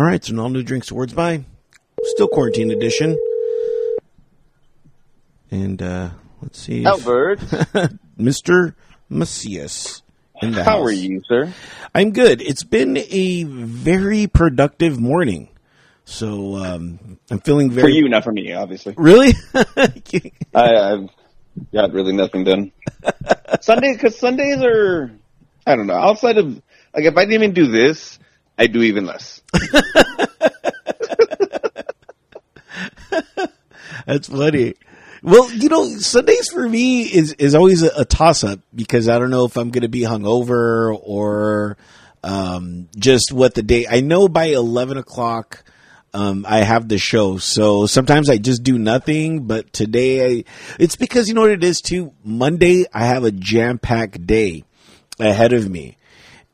All right, so an all-new drinks to Words By. Still quarantine edition. And let's see. Albert. Mr. Macias. In the How house. Are you, sir? I'm good. It's been a very productive morning. So I'm feeling very... For you, not for me, obviously. Really? I've got really nothing done. Sunday, because Sundays are... I don't know. Outside of... Like, if I didn't even do this, I'd do even less. That's funny. Well, you know, Sundays for me is always a toss-up because I don't know if I'm going to be hungover or just what the day... I know by 11 o'clock I have the show, so sometimes I just do nothing, but today... It's because, you know what it is, too? Monday, I have a jam-packed day ahead of me,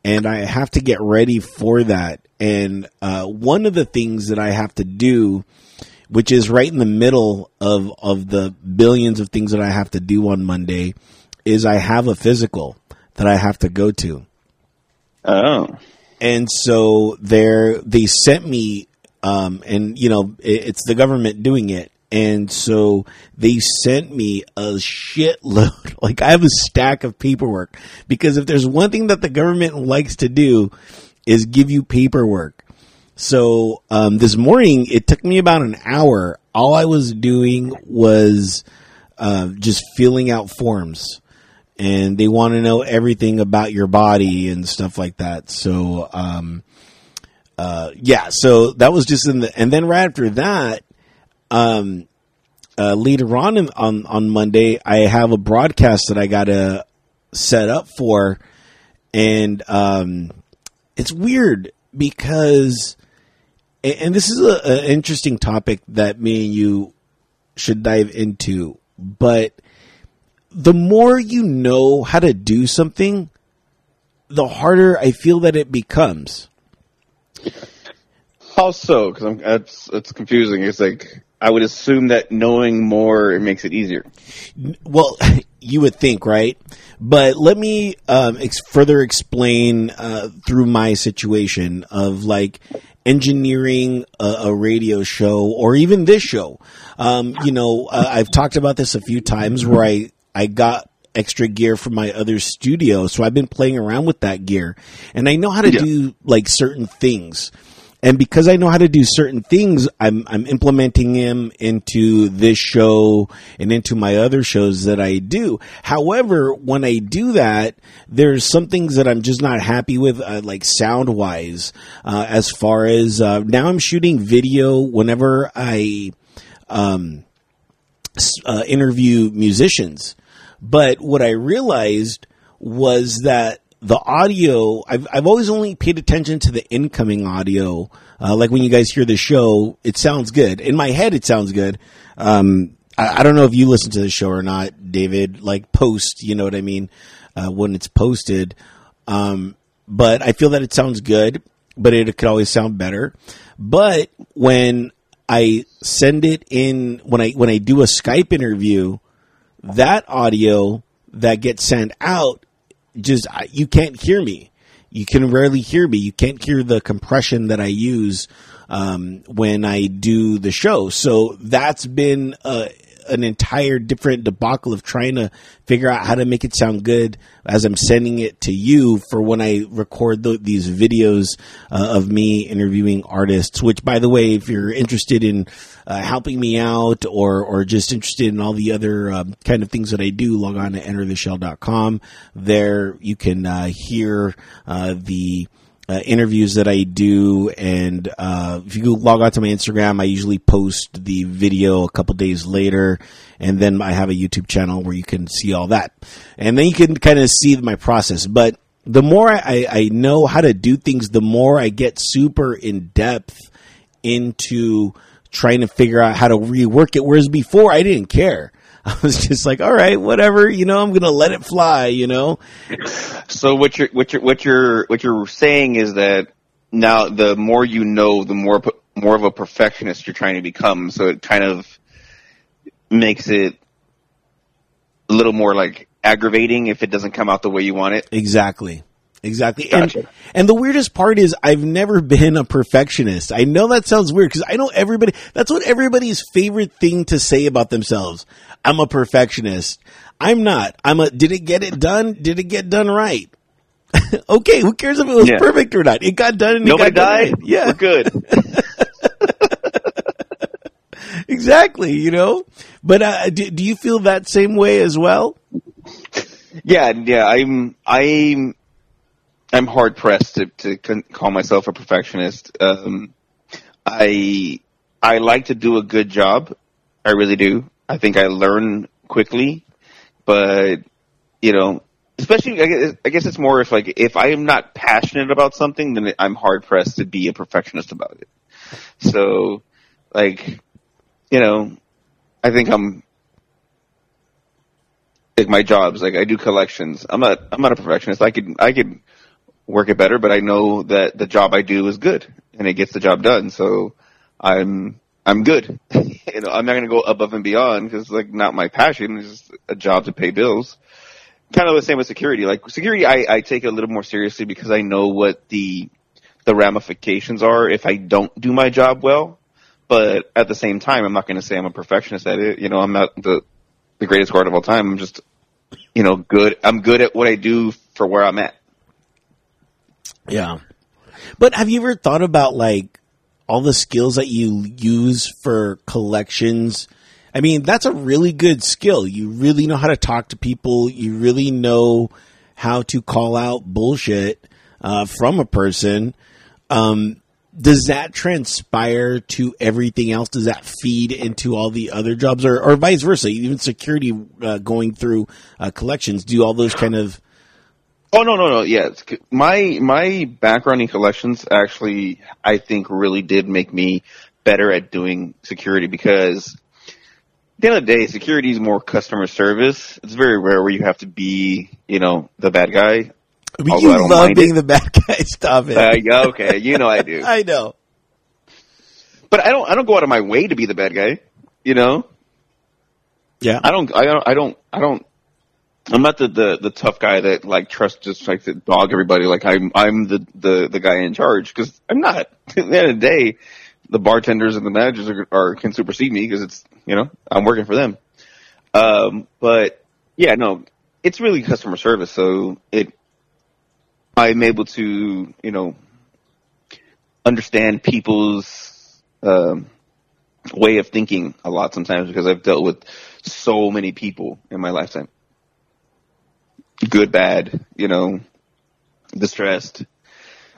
and I have to get ready for that. And one of the things that I have to do... which is right in the middle of the billions of things that I have to do on Monday, is I have a physical that I have to go to. Oh. And so they sent me, and, you know, it's the government doing it. And so they sent me a shitload. Like, I have a stack of paperwork. Because if there's one thing that the government likes to do is give you paperwork. So this morning, it took me about an hour. All I was doing was just filling out forms. And they want to know everything about your body and stuff like that. So, yeah, so that was just in the... And then right after that, later on Monday, I have a broadcast that I got to set up for. And it's weird because... And this is an interesting topic that me and you should dive into. But the more you know how to do something, the harder I feel that it becomes. How so? Because it's confusing. It's like I would assume that knowing more it makes it easier. Well, you would think, right? But let me further explain through my situation of like engineering a radio show or even this show. You know, I've talked about this a few times where I got extra gear from my other studio. So I've been playing around with that gear and I know how to do like certain things. And because I know how to do certain things, I'm implementing them into this show and into my other shows that I do. However, when I do that, there's some things that I'm just not happy with, like sound-wise, as far as now I'm shooting video whenever I interview musicians. But what I realized was that the audio, I've always only paid attention to the incoming audio. Like when you guys hear the show, it sounds good. In my head, it sounds good. I don't know if you listen to the show or not, David, like post, you know what I mean? When it's posted. But I feel that it sounds good, but it could always sound better. But when I send it in, when I do a Skype interview, that audio that gets sent out, just you can't hear me. You can rarely hear me. You can't hear the compression that I use when I do the show. So that's been an entire different debacle of trying to figure out how to make it sound good as I'm sending it to you for when I record these videos of me interviewing artists, which, by the way, if you're interested in helping me out or just interested in all the other kind of things that I do, log on to entertheshell.com. There you can hear the interviews that I do, and if you log on to my Instagram, I usually post the video a couple days later, and then I have a YouTube channel where you can see all that, and then you can kind of see my process. But the more I know how to do things, the more I get super in depth into trying to figure out how to rework it, whereas before I didn't care. I was just like, all right, whatever, you know, I'm going to let it fly, you know? So what you're saying is that now the more you know, the more of a perfectionist you're trying to become. So it kind of makes it a little more like aggravating if it doesn't come out the way you want it. Exactly. Exactly. Gotcha. And the weirdest part is I've never been a perfectionist. I know that sounds weird because I know everybody, that's what everybody's favorite thing to say about themselves. I'm a perfectionist. I'm not. Did it get it done? Did it get done right? Okay. Who cares if it was perfect or not? It got done. And nobody died. Done. Yeah. We're good. Exactly. You know, but do you feel that same way as well? Yeah. Yeah. I'm hard pressed to call myself a perfectionist. I like to do a good job. I really do. I think I learn quickly, but you know, especially I guess it's more if I am not passionate about something, then I'm hard pressed to be a perfectionist about it. So, you know, I think I'm. My jobs, I do collections. I'm not a perfectionist. I could work it better, but I know that the job I do is good and it gets the job done. So I'm good. You know, I'm not going to go above and beyond because not my passion. It's just a job to pay bills. Kind of the same with security. Security, I take it a little more seriously because I know what the ramifications are if I don't do my job well. But at the same time, I'm not going to say I'm a perfectionist at it. You know, I'm not the greatest guard of all time. I'm just, you know, good. I'm good at what I do for where I'm at. Yeah. But have you ever thought about all the skills that you use for collections? I mean, that's a really good skill. You really know how to talk to people. You really know how to call out bullshit from a person. Does that transpire to everything else? Does that feed into all the other jobs or vice versa? Even security going through collections, do all those kind of... Oh, no. Yeah. My background in collections actually, I think, really did make me better at doing security because at the end of the day, security is more customer service. It's very rare where you have to be, you know, the bad guy. But you love being the bad guy. Stop it. Okay, you know I do. I know, but I don't go out of my way to be the bad guy. You know. Yeah. I'm not the tough guy that trusts just to dog everybody. I'm the guy in charge because I'm not. At the end of the day, the bartenders and the managers can supersede me because it's I'm working for them. But yeah, no, it's really customer service. So I'm able to, understand people's way of thinking a lot sometimes because I've dealt with so many people in my lifetime. Good, bad, distressed.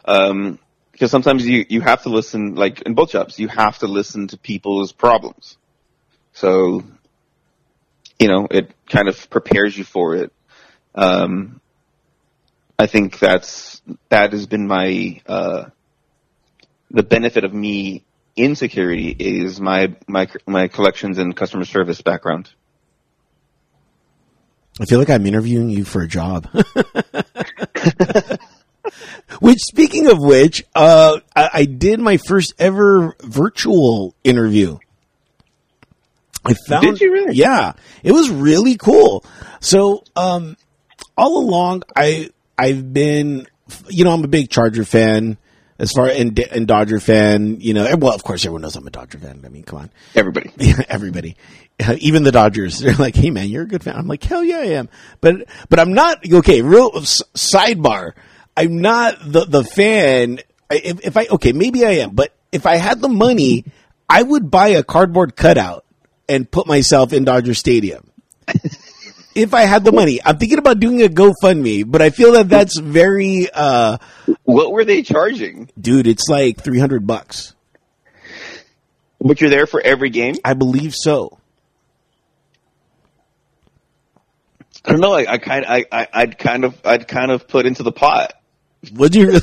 Because sometimes you have to listen, in both jobs, you have to listen to people's problems. So, it kind of prepares you for it. I think that has been my the benefit of me in security is my collections and customer service background. I feel like I'm interviewing you for a job. Which, speaking of which, I did my first ever virtual interview. Did you really? Yeah, it was really cool. So all along, I've been, I'm a big Charger fan and Dodger fan, well, of course everyone knows I'm a Dodger fan. I mean, come on. Everybody. Yeah, everybody. Even the Dodgers. They're like, hey man, you're a good fan. I'm like, hell yeah, I am. But I'm not, okay, real sidebar. I'm not the fan. Maybe I am, but if I had the money, I would buy a cardboard cutout and put myself in Dodger Stadium. If I had the money, I'm thinking about doing a GoFundMe, but I feel that that's very, what were they charging? Dude, it's like $300. But you're there for every game? I believe so. I don't know. I'd kind of put into the pot. Would you really?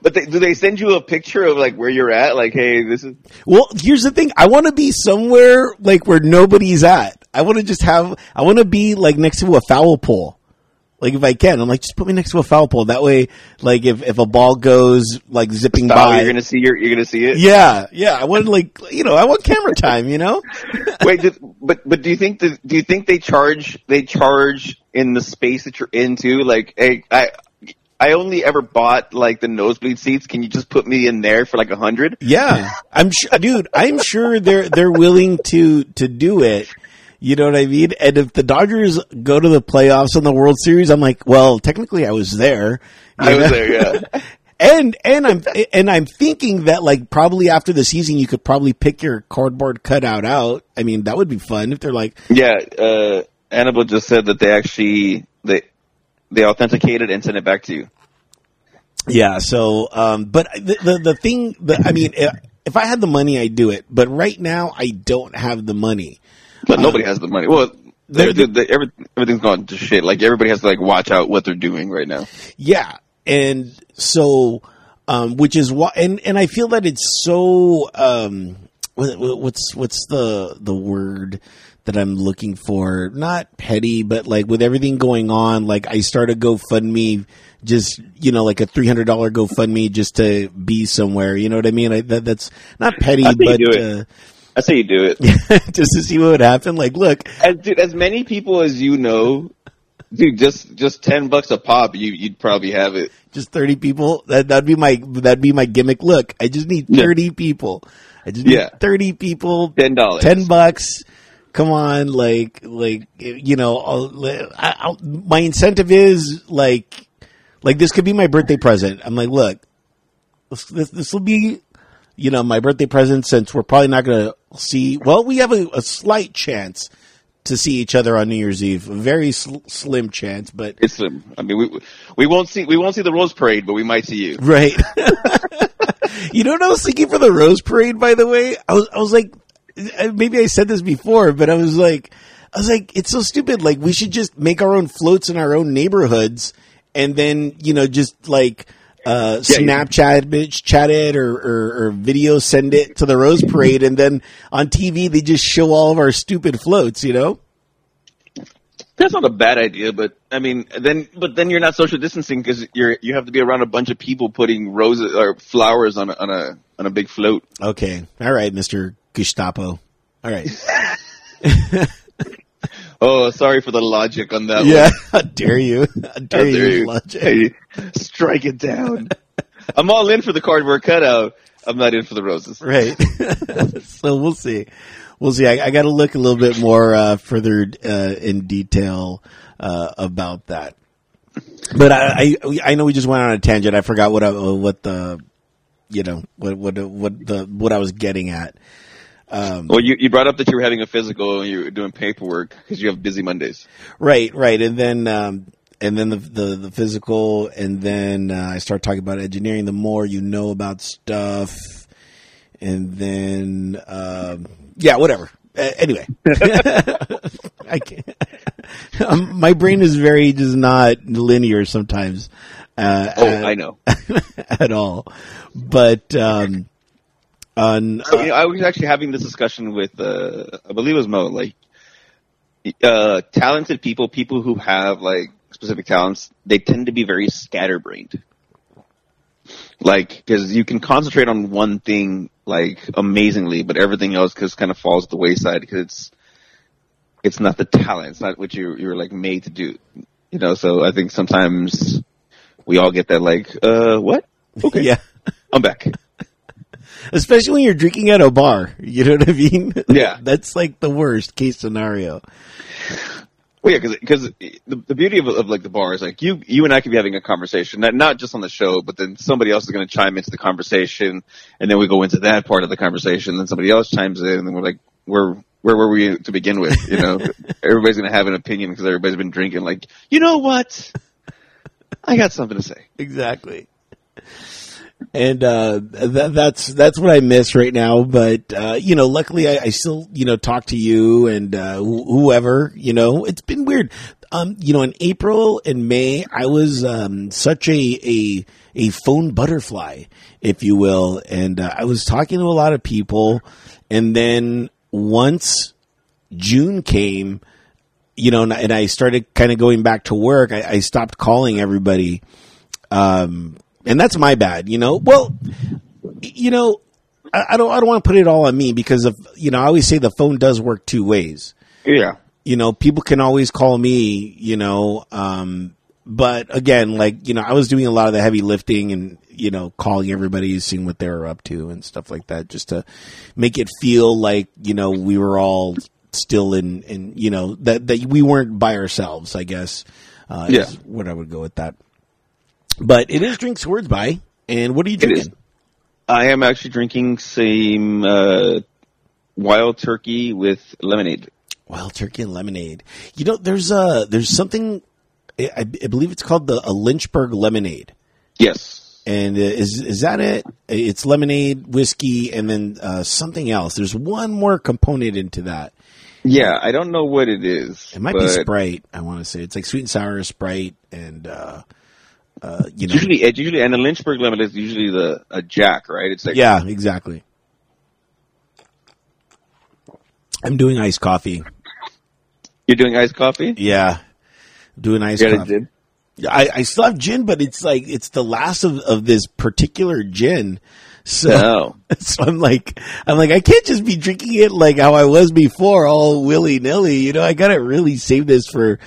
But do they send you a picture of where you're at? Hey, this is. Well, here's the thing. I want to be somewhere where nobody's at. I want to be next to a foul pole. If I can, I'm just put me next to a foul pole. That way, if a ball goes zipping by, you're going to see it. Yeah. I want I want camera time, Wait, but do you think they charge in the space that you're into? Hey, I only ever bought like the nosebleed seats. Can you just put me in there for like 100? Yeah, I'm sure, dude. I'm sure they're willing to do it. You know what I mean? And if the Dodgers go to the playoffs on the World Series, I'm like, well, technically I was there. I was there, yeah. And I'm thinking that like probably after the season you could probably pick your cardboard cutout out. I mean, that would be fun if they're like, yeah. Annabelle just said that they actually they authenticated and sent it back to you. Yeah. So, but the thing that, I mean, if I had the money, I'd do it. But right now, I don't have the money. But nobody has the money. Well. Everything's gone to shit. Like everybody has to like watch out what they're doing right now. Yeah. And so, which is why, and I feel that it's so, what's the word that I'm looking for? Not petty, but like with everything going on, like I start a GoFundMe, just, you know, like a $300 GoFundMe just to be somewhere. You know what I mean? That's not petty, but, I say you do it. Just to see what would happen. Like, look, as many people as you know, dude, just $10 a pop, you'd probably have it. Just 30 people. That'd be my gimmick. Look, I just need 30 people. I just need 30 people. $10. $10. Come on, like you know, I'll, my incentive is like this could be my birthday present. I'm like, look, this will be, you know, my birthday present since we're probably not going to see. Well, we have a slight chance to see each other on New Year's Eve, a very slim chance, but it's slim. I mean, we won't see the Rose Parade, but we might see you, right? You know what I was thinking for the Rose Parade, by the way? I was like, maybe I said this before, but I was like, it's so stupid. Like, we should just make our own floats in our own neighborhoods, and then you know, just like Snapchat it or video send it to the Rose Parade, and then on TV they just show all of our stupid floats, you know? That's not a bad idea, but I mean, then you're not social distancing because you have to be around a bunch of people putting roses or flowers on a big float. Okay, all right, Mr. Gestapo. All right. Oh, sorry for the logic on that one. How dare you? How dare you? Logic. Hey, strike it down. I'm all in for the cardboard cutout. I'm not in for the roses. Right. So we'll see. We'll see. I got to look a little bit more further in detail about that. But I know we just went on a tangent. I forgot what I was getting at. Well, you brought up that you were having a physical and you were doing paperwork because you have busy Mondays. Right. And then the physical, and then I start talking about engineering. The more you know about stuff, and then whatever. Anyway, I can't. My brain is very just not linear sometimes. I know at all, but. I was actually having this discussion with, I believe it was Mo, like, talented people who have, like, specific talents, they tend to be very scatterbrained. Like, because you can concentrate on one thing, like, amazingly, but everything else just kind of falls to the wayside because it's not the talent. It's not what you're, like, made to do. You know, so I think sometimes we all get that, like, what? Okay. Yeah. I'm back. Especially when you're drinking at a bar, you know what I mean? Yeah. That's like the worst case scenario. Well, yeah, because the beauty of like the bar is like you and I could be having a conversation, not just on the show, but then somebody else is going to chime into the conversation, and then we go into that part of the conversation, then somebody else chimes in, and then we're like, where were we to begin with? You know, everybody's going to have an opinion because everybody's been drinking. Like, you know what? I got something to say. Exactly. And that's what I miss right now. But you know, luckily I still, you know, talk to you and whoever. You know, it's been weird. You know, in April and May, I was such a phone butterfly, if you will, and I was talking to a lot of people. And then once June came, you know, and I started kind of going back to work, I stopped calling everybody. And that's my bad, you know. Well, you know, I don't want to put it all on me because of, you know, I always say the phone does work two ways. Yeah. You know, people can always call me, you know, But again, like, you know, I was doing a lot of the heavy lifting and, you know, calling everybody, seeing what they were up to and stuff like that, just to make it feel like, you know, we were all still in you know, that we weren't by ourselves, I guess. Is what I would go with that. But it is Drink Swords By. And what are you drinking? I am actually drinking some Wild Turkey with lemonade. Wild Turkey and lemonade. You know, there's something. I believe it's called a Lynchburg lemonade. Yes. And is that it? It's lemonade, whiskey, and then something else. There's one more component into that. Yeah, I don't know what it is. It might be Sprite, I want to say. It's like sweet and sour Sprite and you know. Usually, and the Lynchburg lemonade is usually a Jack, right? It's like, yeah, exactly. I'm doing iced coffee. You're doing iced coffee? Yeah. Doing ice gin. I still have gin, but it's like it's the last of this particular gin. So I'm like I can't just be drinking it like how I was before, all willy nilly. You know, I gotta really save this for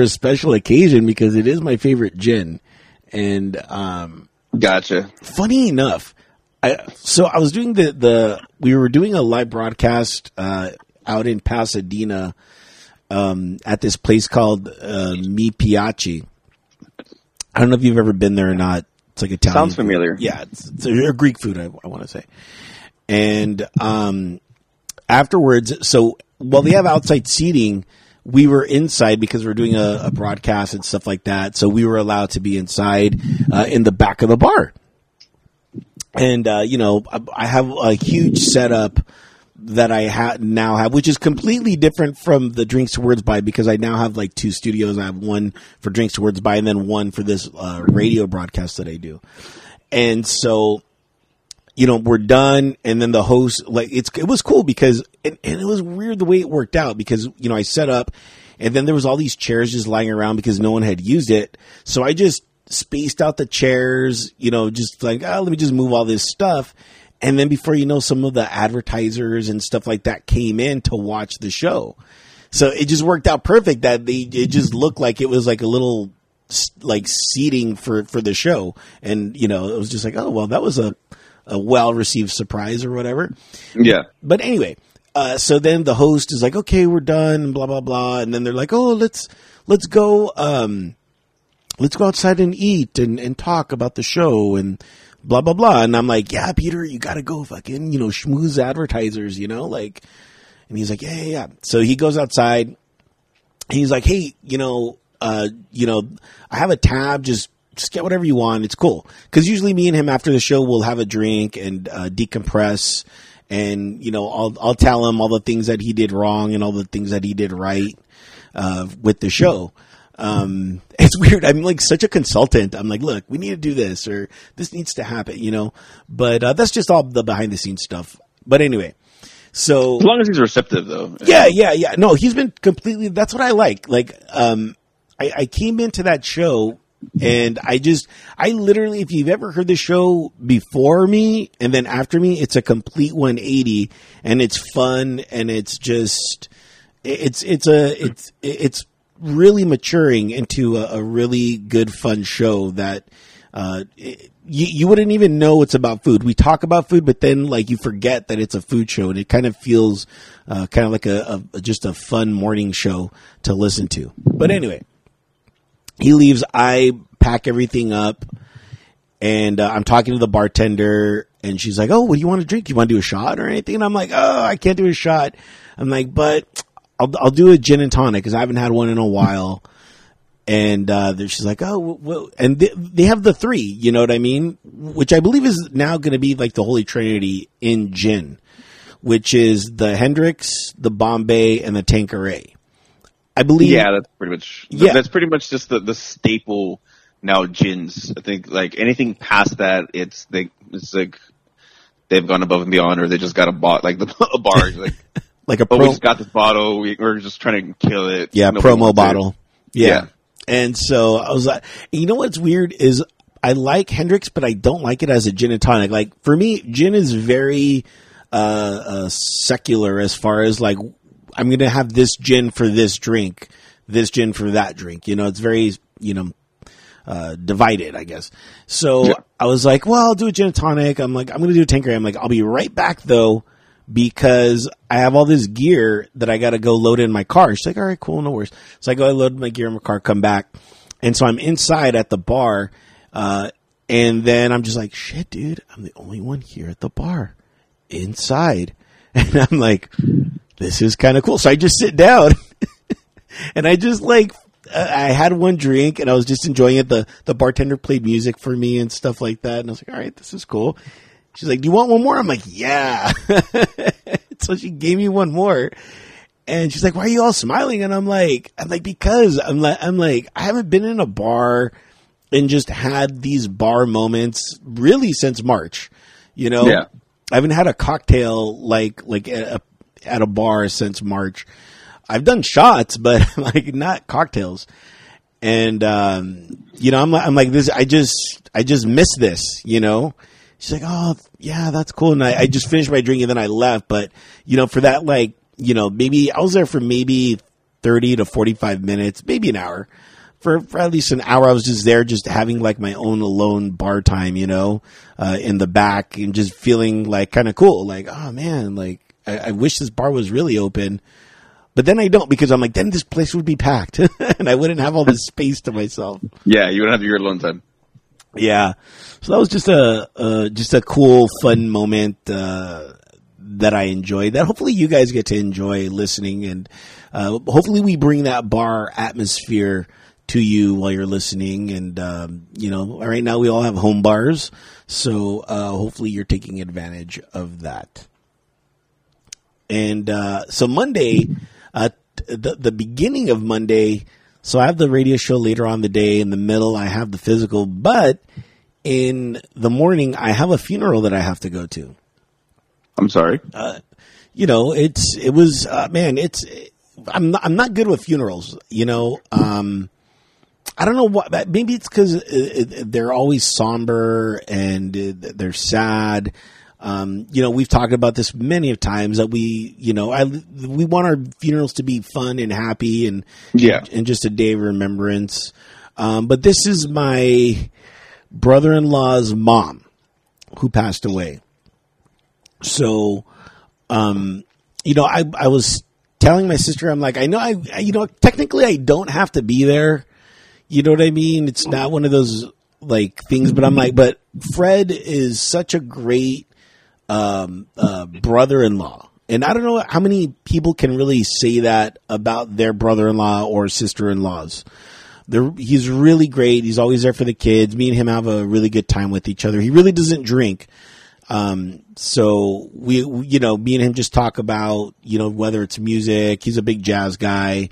a special occasion because it is my favorite gin. And gotcha. Funny enough, I was doing we were doing a live broadcast out in Pasadena. At this place called Mi Piaci. I don't know if you've ever been there or not. It's like Italian. Sounds familiar. Food. Yeah, it's a Greek food, I want to say. And afterwards, so while they have outside seating, we were inside because we're doing a broadcast and stuff like that. So we were allowed to be inside in the back of the bar. And, you know, I have a huge setup that I now have, which is completely different from the Drinks to Words By, because I now have like two studios. I have one for Drinks to Words By and then one for this radio broadcast that I do. And so, you know, we're done. And then the host, like, it was cool because, and it was weird the way it worked out because, you know, I set up and then there was all these chairs just lying around because no one had used it. So I just spaced out the chairs, you know, just like, let me just move all this stuff. And then before you know, some of the advertisers and stuff like that came in to watch the show. So it just worked out perfect that it just looked like it was like a little like seating for the show. And, you know, it was just like, oh, well, that was a well-received surprise or whatever. Yeah. But anyway, so then the host is like, okay, we're done, blah, blah, blah. And then they're like, oh, let's go. Let's go outside and eat and talk about the show and blah, blah, blah. And I'm like, yeah, Peter, you got to go fucking, you know, schmooze advertisers, you know, like, and he's like, yeah. So he goes outside and he's like, hey, you know, I have a tab. Just get whatever you want. It's cool. Cause usually me and him after the show, we'll have a drink and decompress and, you know, I'll tell him all the things that he did wrong and all the things that he did right, with the show. It's weird. I'm like such a consultant. I'm like, look, we need to do this or this needs to happen, you know, but, that's just all the behind the scenes stuff. But anyway, so as long as he's receptive though. Yeah. No, he's been completely, that's what I like. Like, I came into that show and I literally, if you've ever heard the show before me and then after me, it's a complete 180 and it's fun. And it's just, it's really maturing into a really good, fun show that you wouldn't even know it's about food. We talk about food, but then like you forget that it's a food show, and it kind of feels kind of like just a fun morning show to listen to. But anyway, he leaves. I pack everything up, and I'm talking to the bartender, and she's like, "Oh, what do you want to drink? You want to do a shot or anything?" And I'm like, "Oh, I can't do a shot." I'm like, "But." I'll do a gin and tonic because I haven't had one in a while. And she's like, oh, well, and they have the three, you know what I mean? Which I believe is now going to be like the Holy Trinity in gin, which is the Hendricks, the Bombay, and the Tanqueray. I believe. Yeah, that's pretty much. Yeah. That's pretty much just the staple now gins. I think like anything past that, it's like they've gone above and beyond, or they just got a bar. Like. Like we just got this bottle. We're just trying to kill it. Yeah, nobody promo bottle. Yeah. And so I was like, you know what's weird is I like Hendricks, but I don't like it as a gin and tonic. Like for me, gin is very secular as far as like I'm going to have this gin for this drink, this gin for that drink. You know, it's very, you know, divided, I guess. So yeah. I was like, well, I'll do a gin and tonic. I'm like, I'm going to do a Tanqueray. I'm like, I'll be right back though, because I have all this gear that I got to go load in my car. She's like, all right, cool. No worries. So I go, I load my gear in my car, come back. And so I'm inside at the bar. And then I'm just like, shit, dude, I'm the only one here at the bar inside. And I'm like, this is kind of cool. So I just sit down and I just like, I had one drink and I was just enjoying it. The bartender played music for me and stuff like that. And I was like, all right, this is cool. She's like, do you want one more? I'm like, yeah. So she gave me one more and she's like, why are you all smiling? And I'm like, because I'm like, I haven't been in a bar and just had these bar moments really since March, you know? Yeah. I haven't had a cocktail like at a bar since March. I've done shots, but like not cocktails. And, you know, I'm like this, I just miss this, you know? She's like, oh yeah, that's cool. And I just finished my drink and then I left. But you know, for that, like, you know, maybe I was there for maybe 30 to 45 minutes, maybe an hour. For at least an hour, I was just there, just having like my own alone bar time, you know, in the back and just feeling like kind of cool. Like, oh man, like I wish this bar was really open, but then I don't, because I'm like, then this place would be packed and I wouldn't have all this space to myself. Yeah. You would have your alone time. Yeah. So that was just a cool, fun moment, that I enjoyed, that hopefully you guys get to enjoy listening. And, hopefully we bring that bar atmosphere to you while you're listening. And, you know, right now we all have home bars. So, hopefully you're taking advantage of that. And, so Monday, the beginning of Monday, so I have the radio show later on the day. In the middle, I have the physical, but in the morning I have a funeral that I have to go to. I'm sorry. You know, I'm not good with funerals, you know, I don't know what, maybe it's because they're always somber and they're sad. You know, we've talked about this many of times that we want our funerals to be fun and happy and, yeah, and just a day of remembrance. But this is my brother-in-law's mom who passed away. So, you know, I was telling my sister, I'm like, I know you know, technically I don't have to be there. You know what I mean? It's not one of those like things, but I'm like, but Fred is such a great brother-in-law. And I don't know how many people can really say that about their brother-in-law or sister-in-laws. He's really great. He's always there for the kids. Me and him have a really good time with each other. He really doesn't drink. So we you know, me and him just talk about, you know, whether it's music. He's a big jazz guy.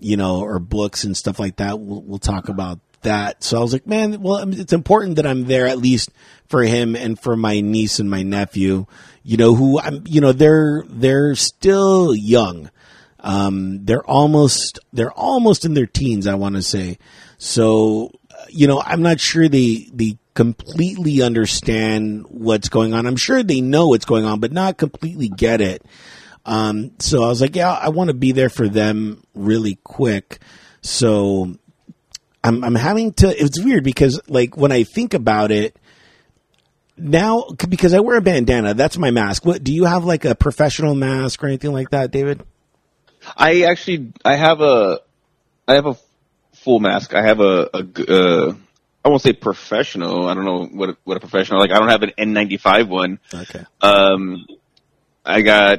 You know, or books and stuff like that. We'll talk about that. So I was like, man, well, it's important that I'm there at least for him and for my niece and my nephew, you know, who I'm, you know, they're still young. They're almost in their teens, I want to say. So, you know, I'm not sure they completely understand what's going on. I'm sure they know what's going on, but not completely get it. So I was like, yeah, I want to be there for them really quick. So I'm having to, it's weird because like when I think about it now, because I wear a bandana, that's my mask. What do you have, like a professional mask or anything like that, David? I have a full mask. I have a I won't say professional. I don't know what a professional, like I don't have an N95 one. Okay. I got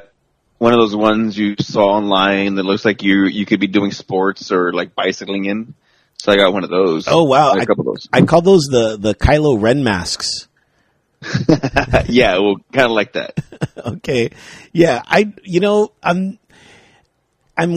one of those ones you saw online that looks like you could be doing sports or like bicycling in. So I got one of those. Oh wow. I got a couple of those. I call those the Kylo Ren masks. Yeah. Well, kind of like that. Okay. Yeah. I'm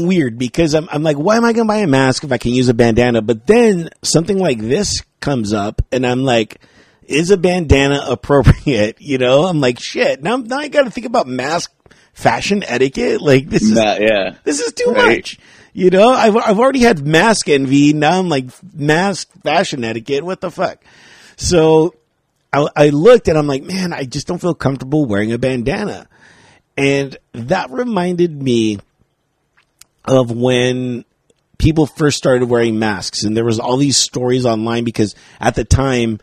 weird because I'm like, why am I going to buy a mask if I can use a bandana? But then something like this comes up and I'm like, is a bandana appropriate? You know, I'm like, shit. Now I got to think about mask fashion etiquette. Like this is, yeah, this is too right. much. You know, I've already had mask envy. Now I'm like mask fashion etiquette. What the fuck? So I looked and I'm like, man, I just don't feel comfortable wearing a bandana. And that reminded me of when people first started wearing masks, and there was all these stories online because at the time,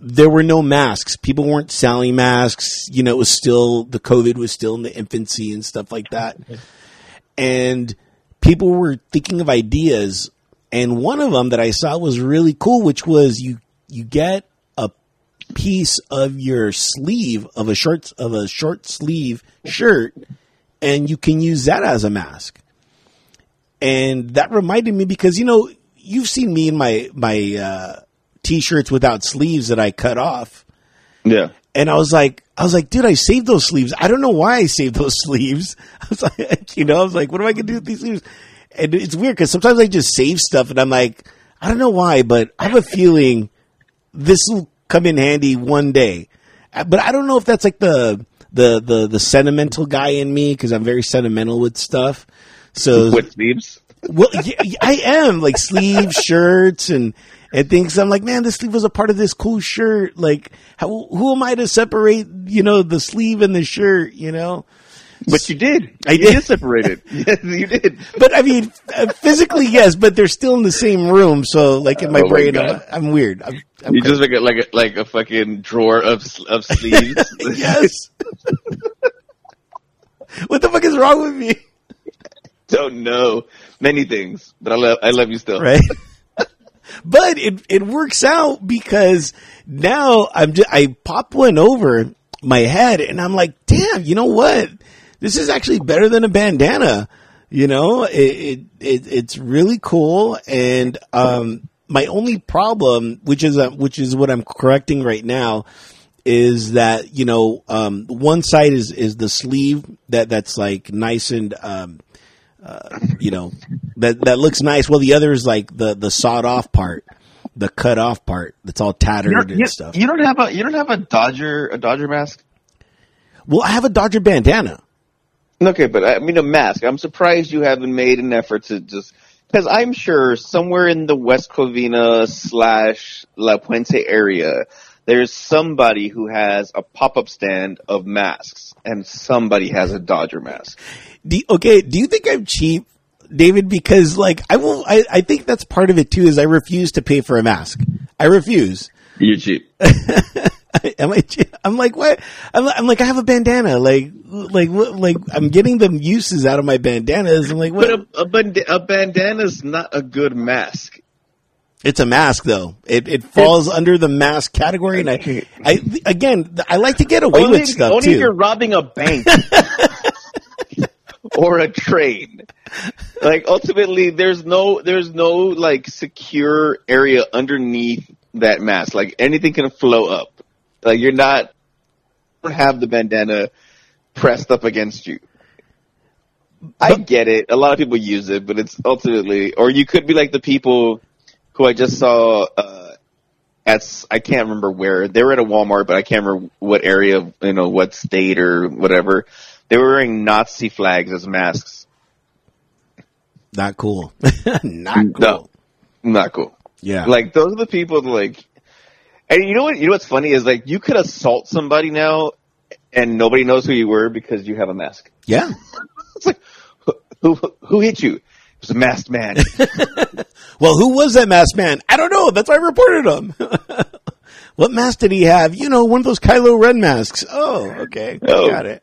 there were no masks. People weren't selling masks. You know, it was still, the COVID was still in the infancy and stuff like that. And people were thinking of ideas. And one of them that I saw was really cool, which was you get a piece of your sleeve of a short sleeve shirt, and you can use that as a mask. And that reminded me, because, you know, you've seen me in my T-shirts without sleeves that I cut off. Yeah. And I was like, dude, I saved those sleeves. I don't know why I saved those sleeves. I was like, you know, I was like, what am I going to do with these sleeves? And it's weird because sometimes I just save stuff and I'm like, I don't know why, but I have a feeling this will come in handy one day. But I don't know if that's like the sentimental guy in me, because I'm very sentimental with stuff. So with sleeves? Well, yeah, I am, like, sleeves, shirts, and things. I'm like, man, this sleeve was a part of this cool shirt. Like, who am I to separate, you know, the sleeve and the shirt, you know? But you did. I did separate it. Yes, you did. But, I mean, physically, yes, but they're still in the same room. So, like, in my brain, I'm weird. I'm you crazy. Just make it like a fucking drawer of sleeves. Yes. What the fuck is wrong with me? Don't know. Many things. But I love you still. Right. But it works out, because now I pop one over my head and I'm like, damn, you know what? This is actually better than a bandana. You know, it's really cool. And my only problem, which is what I'm correcting right now, is that, you know, one side is the sleeve that's like nice and you know, that looks nice. Well, the other is like the sawed off part, the cut off part that's all tattered and stuff. You don't have a Dodger mask. Well, I have a Dodger bandana. Okay, but I mean a mask. I'm surprised you haven't made an effort to just, because I'm sure somewhere in the West Covina / La Puente area, there's somebody who has a pop-up stand of masks, and somebody has a Dodger mask. Do you think I'm cheap, David? Because, like, I think that's part of it too, is I refuse to pay for a mask. I refuse. You're cheap. Am I cheap? I'm like, what? I'm like, I have a bandana. Like I'm getting the uses out of my bandanas. I'm like, what? But a bandana's not a good mask. It's a mask, though. It falls under the mask category, and I like to get away with stuff, only too. Only if you're robbing a bank or a train. Like, ultimately, there's no like secure area underneath that mask. Like, anything can flow up. Like, you don't have the bandana pressed up against you. I get it. A lot of people use it, but it's ultimately, or you could be like the people who I just saw I can't remember where. They were at a Walmart, but I can't remember what area, you know, what state or whatever. They were wearing Nazi flags as masks. Not cool. No, not cool. Yeah. Like, those are the people that, like, and you know what's funny is, like, you could assault somebody now and nobody knows who you were because you have a mask. Yeah. It's like, who hit you? It was a masked man. Well, who was that masked man? I don't know. That's why I reported him. What mask did he have? You know, one of those Kylo Ren masks. Oh, okay. Oh. Got it.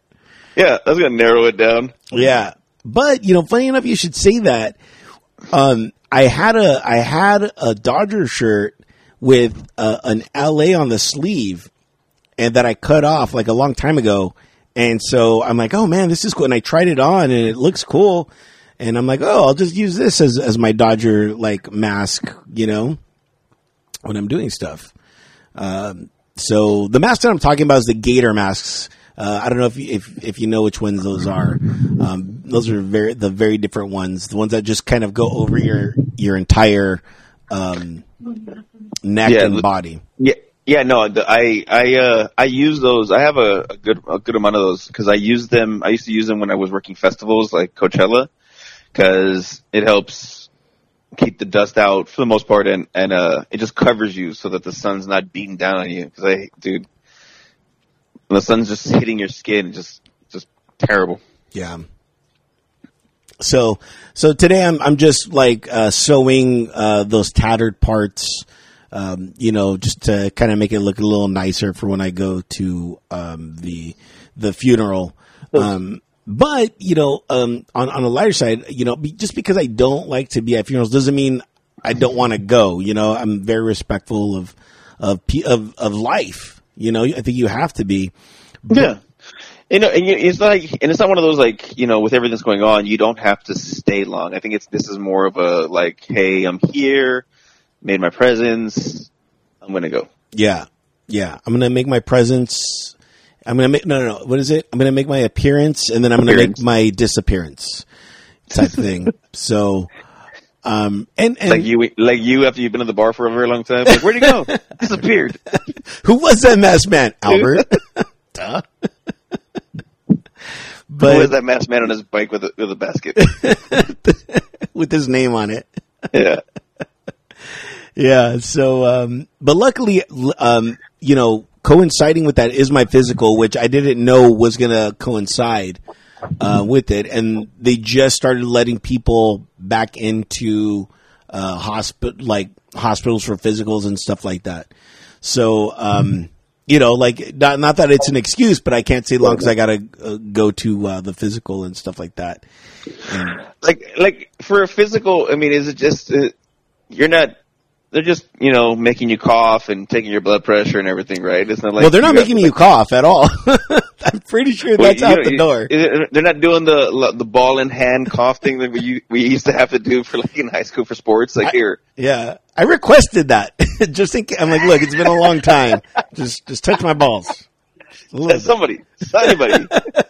Yeah, that's going to narrow it down. Yeah. But, you know, funny enough, you should say that. I had a Dodger shirt with an LA on the sleeve, and that I cut off like a long time ago. And so I'm like, oh, man, this is cool. And I tried it on, and it looks cool. And I'm like, oh, I'll just use this as my Dodger, like, mask, you know, when I'm doing stuff. So the mask that I'm talking about is the gator masks. I don't know if you know which ones those are. Those are very different ones. The ones that just kind of go over your entire neck and body. Yeah. Yeah, no, I use those. I have a good amount of those because I use them. I used to use them when I was working festivals like Coachella, because it helps keep the dust out for the most part, and it just covers you so that the sun's not beating down on you. Because when the sun's just hitting your skin, just terrible. Yeah. So today I'm just like sewing those tattered parts, just to kind of make it look a little nicer for when I go to the funeral. But on a lighter side, just because I don't like to be at funerals doesn't mean I don't want to go. I'm very respectful of life. I think you have to be. Yeah. And it's not one of those with everything that's going on, you don't have to stay long. I think this is more of a hey, I'm here, made my presence, I'm gonna go. Yeah, I'm gonna make my presence. I'm gonna make What is it? I'm gonna make my appearance, and then I'm gonna make my disappearance, type thing. So, and like you after you've been at the bar for a very long time, where'd you go? Disappeared. Who was that masked man, Albert? Duh. But was that masked man on his bike with a basket with his name on it? Yeah, yeah. So, but luckily, coinciding with that is my physical, which I didn't know was gonna coincide with it, and they just started letting people back into hospitals for physicals and stuff like that. So. Not that it's an excuse, but I can't stay long because I gotta go to the physical and stuff like that. For a physical, is it just you're not? They're just making you cough and taking your blood pressure and everything, right? It's not like they're not making you cough at all. I'm pretty sure that's out the door. They're not doing the ball in hand cough thing that we used to have to do for in high school for sports. Here, yeah. I requested that. Just thinking, I'm like, look, it's been a long time. Just touch my balls. Somebody,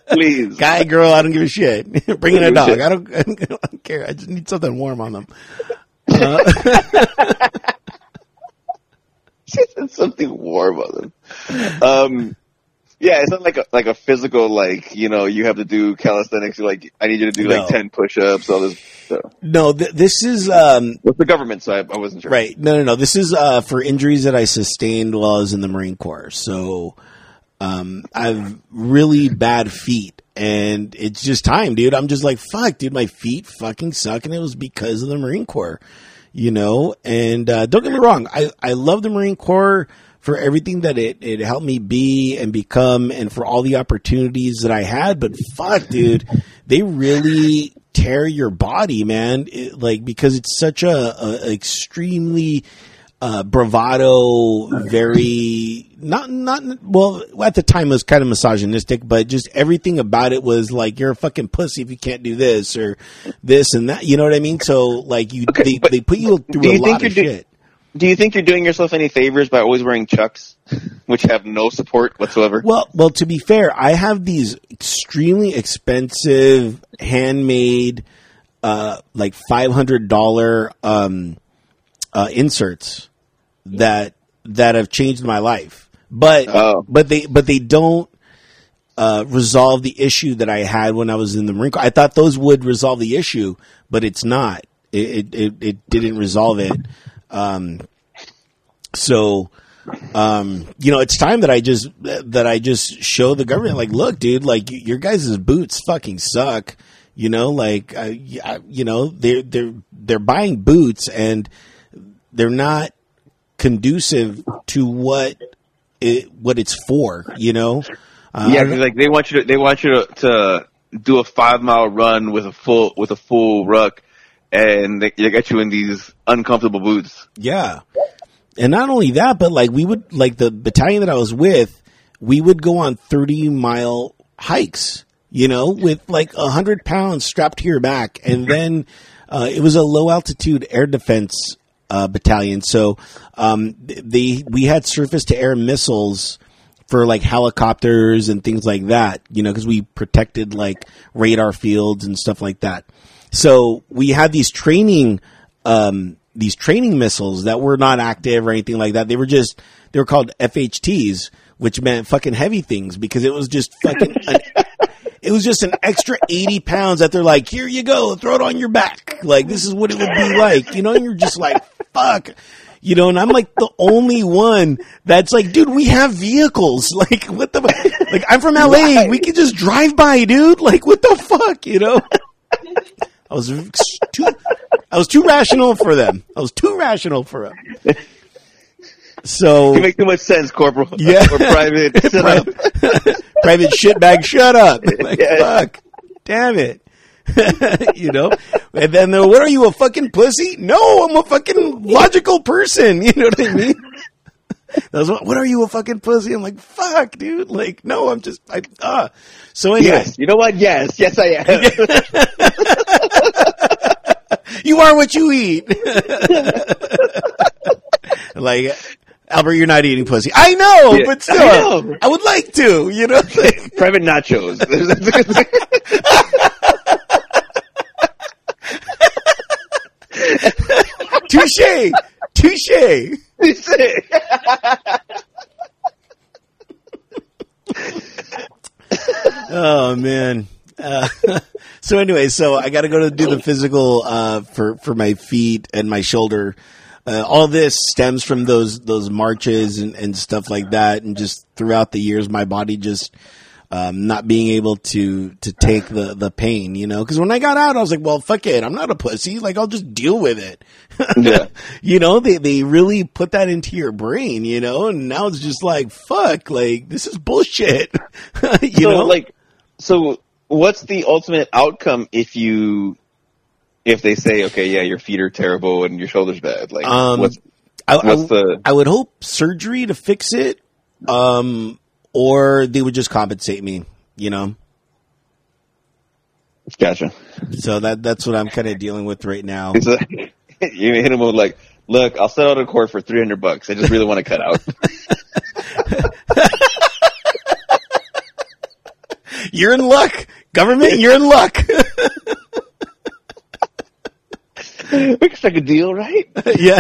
please. Guy, girl, I don't give a shit. Bring in a dog. I don't care. I just need something warm on them. Something warm on them. Yeah, it's not like a physical, you have to do calisthenics. I need you to do 10 push-ups, all this stuff. So. No, this is... With the government, so I wasn't sure. Right. No. This is for injuries that I sustained while I was in the Marine Corps. So I've really bad feet, and it's just time, dude. I'm just like, fuck, dude, my feet fucking suck, and it was because of the Marine Corps, And don't get me wrong, I love the Marine Corps for everything that it helped me be and become and for all the opportunities that I had. But fuck, dude, they really tear your body, man. Because it's such a extremely bravado, very at the time it was kind of misogynistic, but just everything about it was you're a fucking pussy if you can't do this or this and that. You know what I mean? So they put you through a lot of shit. Do you think you're doing yourself any favors by always wearing Chucks, which have no support whatsoever? Well, to be fair, I have these extremely expensive, handmade, $500 inserts that have changed my life. But they don't resolve the issue that I had when I was in the Marine Corps. I thought those would resolve the issue, but it's not. It didn't resolve it. It's time that I just show the government, look, dude, your guys' boots fucking suck, they're buying boots and they're not conducive to what it's for, they want you to do a 5-mile run with a full ruck. And they got you in these uncomfortable boots. Yeah. And not only that, but the battalion that I was with, we would go on 30-mile hikes, with 100 pounds strapped to your back. And then it was a low altitude air defense battalion. So we had surface to air missiles for helicopters and things like that, because we protected radar fields and stuff like that. So we had these training missiles that were not active or anything like that. They were called FHTs, which meant fucking heavy things because it was just fucking, it was just an extra 80 pounds that they're like, here you go, throw it on your back. This is what it would be like, and you're just like, fuck, and I'm the only one that's dude, we have vehicles. What the, I'm from LA. Why? We can just drive by, dude. What the fuck, I was too rational for them. So you make too much sense, Corporal. Yeah. Or private. Shut up. Private shitbag. Shut up. Like, yeah. Fuck. Damn it. You know, and then what are you, a fucking pussy? No, I'm a fucking logical person. You know what I mean? What are you, a fucking pussy? I'm like, fuck, dude. Like, no, I'm just, So anyway, yes. You know what? Yes, I am. You are what you eat. Like, Albert, you're not eating pussy. I know, yeah, but still, I would like to. You know, like, private nachos. Touche. Touche. Oh man. So anyway, I got to go to do the physical for my feet and my shoulder. All this stems from those marches and stuff like that, and just throughout the years, my body just not being able to take the pain, you know, because when I got out, I was like, well, fuck it. I'm not a pussy. Like, I'll just deal with it. Yeah. You know, they really put that into your brain, you know, and now it's just like, fuck, like, this is bullshit. So what's the ultimate outcome if they say, okay, yeah, your feet are terrible and your shoulder's bad? Like, I would hope surgery to fix it. Or they would just compensate me, you know? Gotcha. So that's what I'm kind of dealing with right now. You hit him with like, look, I'll settle out of court for $300. I just really want to cut out. You're in luck. Government, you're in luck. We can strike a deal, right? Yeah.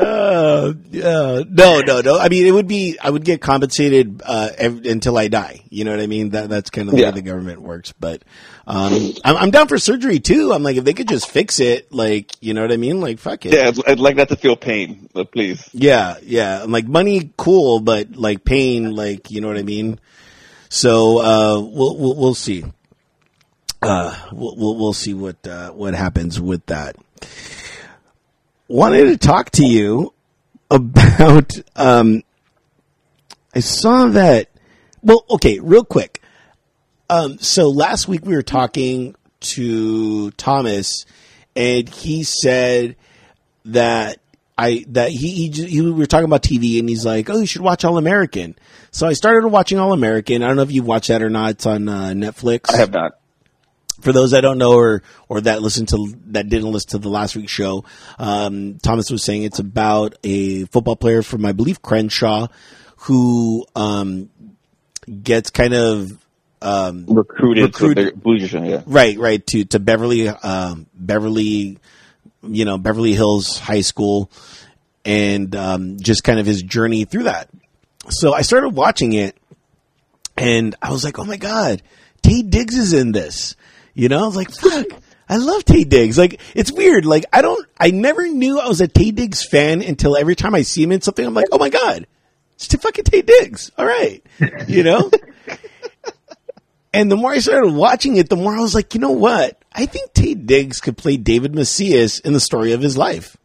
No. I mean, I would get compensated until I die. You know what I mean? That's kind of the way the government works. But I'm down for surgery too. I'm like, if they could just fix it, like, you know what I mean? Like, fuck it. Yeah, I'd like not to feel pain, but please. Yeah. I'm like, money, cool, but like pain, like, you know what I mean? So we'll see. We'll see what happens with that. Wanted to talk to you about, I saw that, well, okay, real quick. So last week we were talking to Thomas and he said that we were talking about TV and he's like, oh, you should watch All American. So I started watching All American. I don't know if you've watched that or not. It's on Netflix. I have not. For those that don't know or that didn't listen to the last week's show, Thomas was saying it's about a football player from, I believe, Crenshaw, who gets kind of recruited to Bougie, yeah. Right to Beverly, you know, Beverly Hills High School, and just kind of his journey through that. So I started watching it, and I was like, oh my god, Taye Diggs is in this. You know, I was like, fuck, I love Taye Diggs. Like, it's weird. Like, I never knew I was a Taye Diggs fan until every time I see him in something, I'm like, oh my God, it's fucking Taye Diggs. All right. You know? And the more I started watching it, the more I was like, you know what? I think Taye Diggs could play David Macias in the story of his life.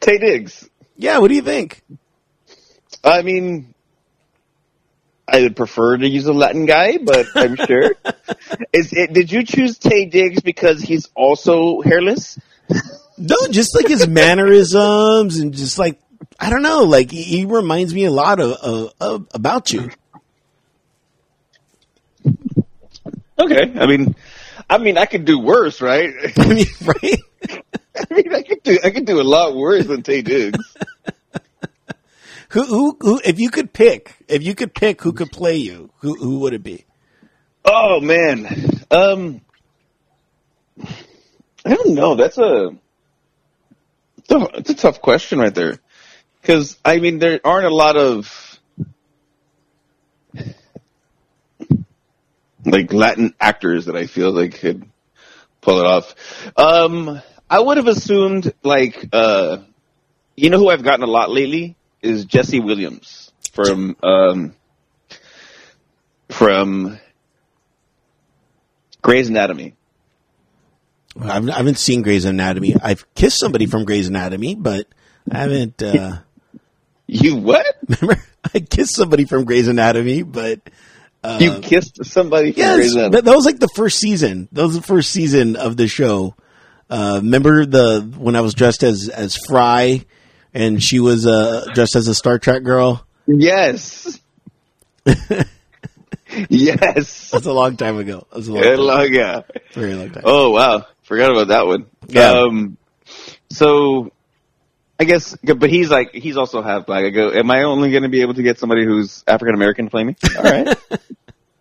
Taye Diggs. Yeah. What do you think? I mean, I would prefer to use a Latin guy, but I'm sure. Did you choose Taye Diggs because he's also hairless? No, just like his mannerisms and just like, I don't know, like he reminds me a lot of about you. Okay, I mean, I could do worse, right? I mean, right? I could do a lot worse than Taye Diggs. Who, if you could pick who could play you, who would it be? Oh man. I don't know. It's a tough question right there. Cause I mean, there aren't a lot of like Latin actors that I feel like could pull it off. I would have assumed like, you know who I've gotten a lot lately? Is Jesse Williams from Grey's Anatomy. I haven't seen Grey's Anatomy. I've kissed somebody from Grey's Anatomy, but I haven't. You what? Remember, I kissed somebody from Grey's Anatomy, but you kissed somebody from Grey's Anatomy. That was like the first season. That was the first season of the show. Remember when I was dressed as Fry, and she was dressed as a Star Trek girl. Yes. Yes. That's a long time ago. That's a long time ago. Yeah. Very long time. Oh wow, forgot about that one. Yeah. So I guess, but he's also half black. I go, am I only going to be able to get somebody who's African American to play me? All right.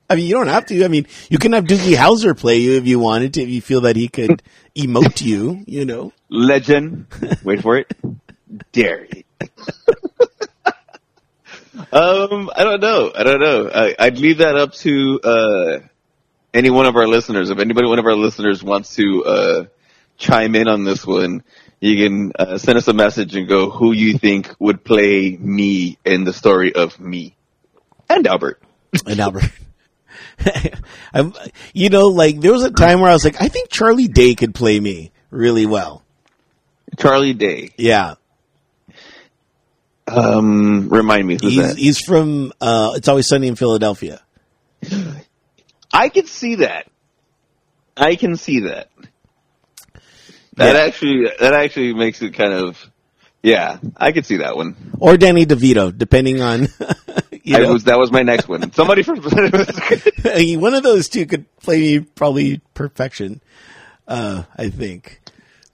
I mean, you don't have to. I mean, you can have Doogie Howser play you if you wanted to, if you feel that he could emote you, you know. Legend. Wait for it. Dairy. I don't know. I'd leave that up to any one of our listeners. If anybody, one of our listeners wants to chime in on this one, you can send us a message and go who you think would play me in the story of me and Albert. And Albert. You know, like there was a time where I was like, I think Charlie Day could play me really well. Charlie Day. Yeah. Remind me who's that? He's from It's Always Sunny in Philadelphia. I can see that. That actually makes it kind of, yeah, I could see that one. Or Danny DeVito, depending on that was my next one. Somebody from one of those two could play me probably perfection. I think.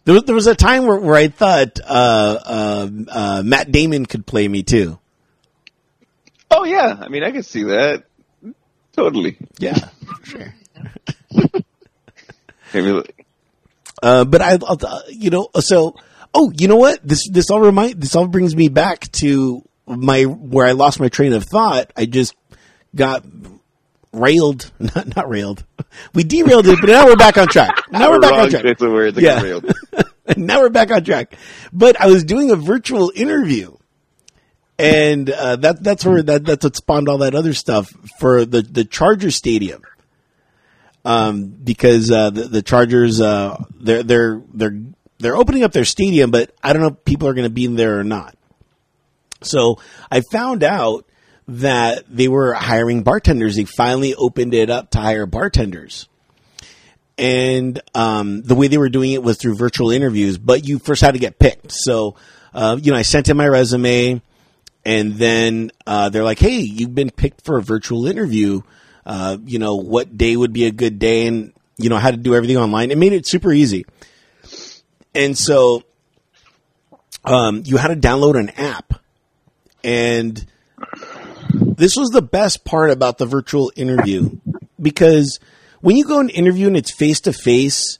There was a time where I thought Matt Damon could play me too. Oh yeah, I mean I could see that totally. Yeah, for sure. But I'll you know, so you know what, this all brings me back to where I lost my train of thought. I just got railed, not railed. We derailed it, but now we're back on track. Now we're back on track. But I was doing a virtual interview, and that's what spawned all that other stuff for the Chargers Stadium. Because the Chargers they're opening up their stadium, but I don't know if people are going to be in there or not. So I found out that they were hiring bartenders. They finally opened it up to hire bartenders. And the way they were doing it was through virtual interviews, but you first had to get picked. So, you know, I sent in my resume, and then they're like, hey, you've been picked for a virtual interview. You know, what day would be a good day, and, you know, how to do everything online. It made it super easy. And so you had to download an app. And this was the best part about the virtual interview, because when you go and interview and it's face-to-face,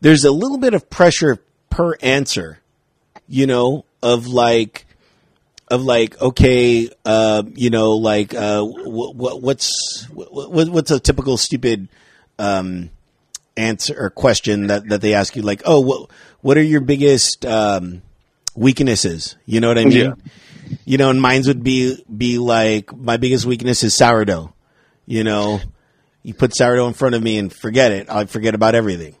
there's a little bit of pressure per answer, you know, of like, okay, you know, like, what's a typical stupid, answer or question that they ask you, like, oh, what are your biggest, weaknesses? You know what I mean? Yeah. You know, and mine's would be like, my biggest weakness is sourdough. You know, you put sourdough in front of me and forget it. I forget about everything.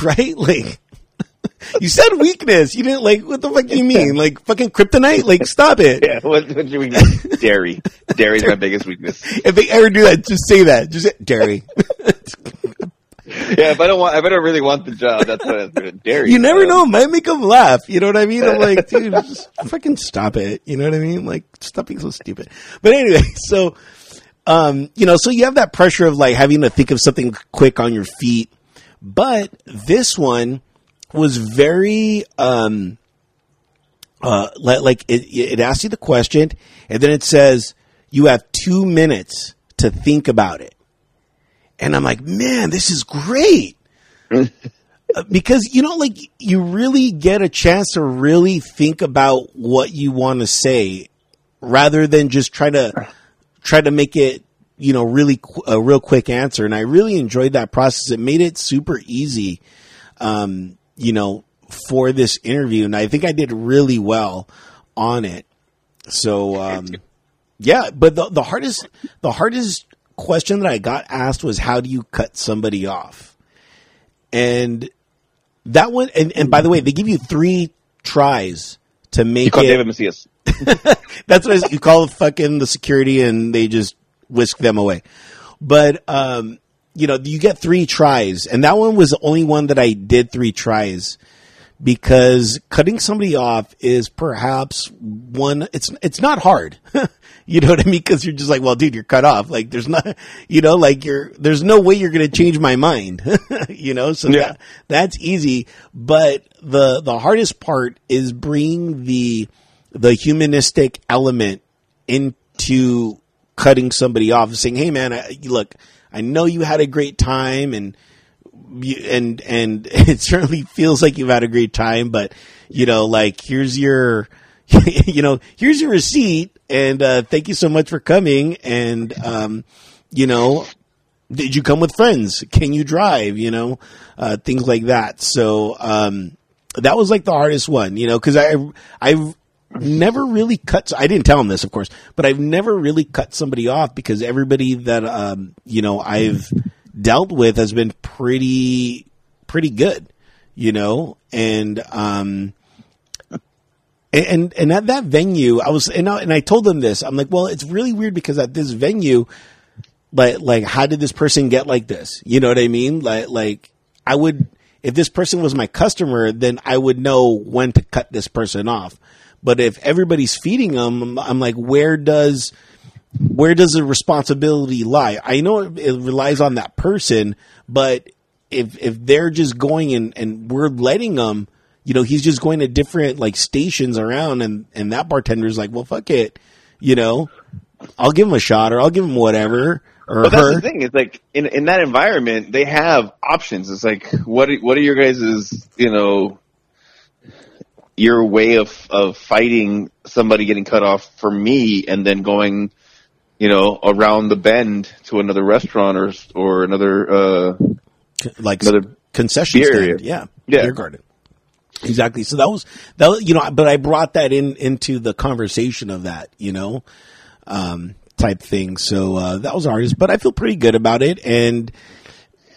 Right? Like, you said weakness. You didn't, like, what the fuck do you mean? Like, fucking kryptonite? Like, stop it. Yeah, what's your weakness? Dairy. Dairy's my biggest weakness. If they ever do that, just say that. Just say, dairy. Yeah, if I don't really want the job, that's what I'm going to dare you. You never know. It might make them laugh. You know what I mean? I'm like, dude, just fucking stop it. You know what I mean? Like, stop being so stupid. But anyway, so, you know, so you have that pressure of like having to think of something quick on your feet. But this one was very, like it asks you the question, and then it says, you have 2 minutes to think about it. And I'm like, man, this is great. Because, you know, like you really get a chance to really think about what you want to say rather than just try to make it, you know, really a real quick answer. And I really enjoyed that process. It made it super easy, you know, for this interview. And I think I did really well on it. So, Yeah, but the hardest question that I got asked was, how do you cut somebody off? And that one, and by the way, they give you 3 tries to make it. You call David Macias. That's what you call the security, and they just whisk them away. But you get 3 tries, and that one was the only one that I did 3 tries, because cutting somebody off is perhaps one. It's not hard, you know what I mean? Because you're just like, well, dude, you're cut off. Like, there's not, there's no way you're gonna change my mind, So yeah. That's easy. But the hardest part is bringing the humanistic element into cutting somebody off and saying, hey man, I know you had a great time, and it certainly feels like you've had a great time, but here's your receipt, and thank you so much for coming, and did you come with friends? Can you drive? Things like that. So that was like the hardest one, because I've never really cut. I didn't tell him this, of course, but I've never really cut somebody off, because everybody that I've dealt with has been pretty good, and at that venue, I told them this. I'm like, well, it's really weird, because at this venue, like how did this person get like this? You know what I mean? Like I would, if this person was my customer, then I would know when to cut this person off. But if everybody's feeding them, I'm like, where does the responsibility lie? I know it relies on that person, but if they're just going and we're letting them, he's just going to different stations around, and that bartender's like, well, fuck it, I'll give him a shot, or I'll give him whatever. Or but that's her. The thing. It's like in that environment, they have options. It's like, what are your guys' your way of fighting somebody getting cut off for me, and then going, around the bend to another restaurant or another another concession stand. Yeah, beer garden. Exactly. So that was but I brought that into the conversation of that, type thing. So that was ours, but I feel pretty good about it. And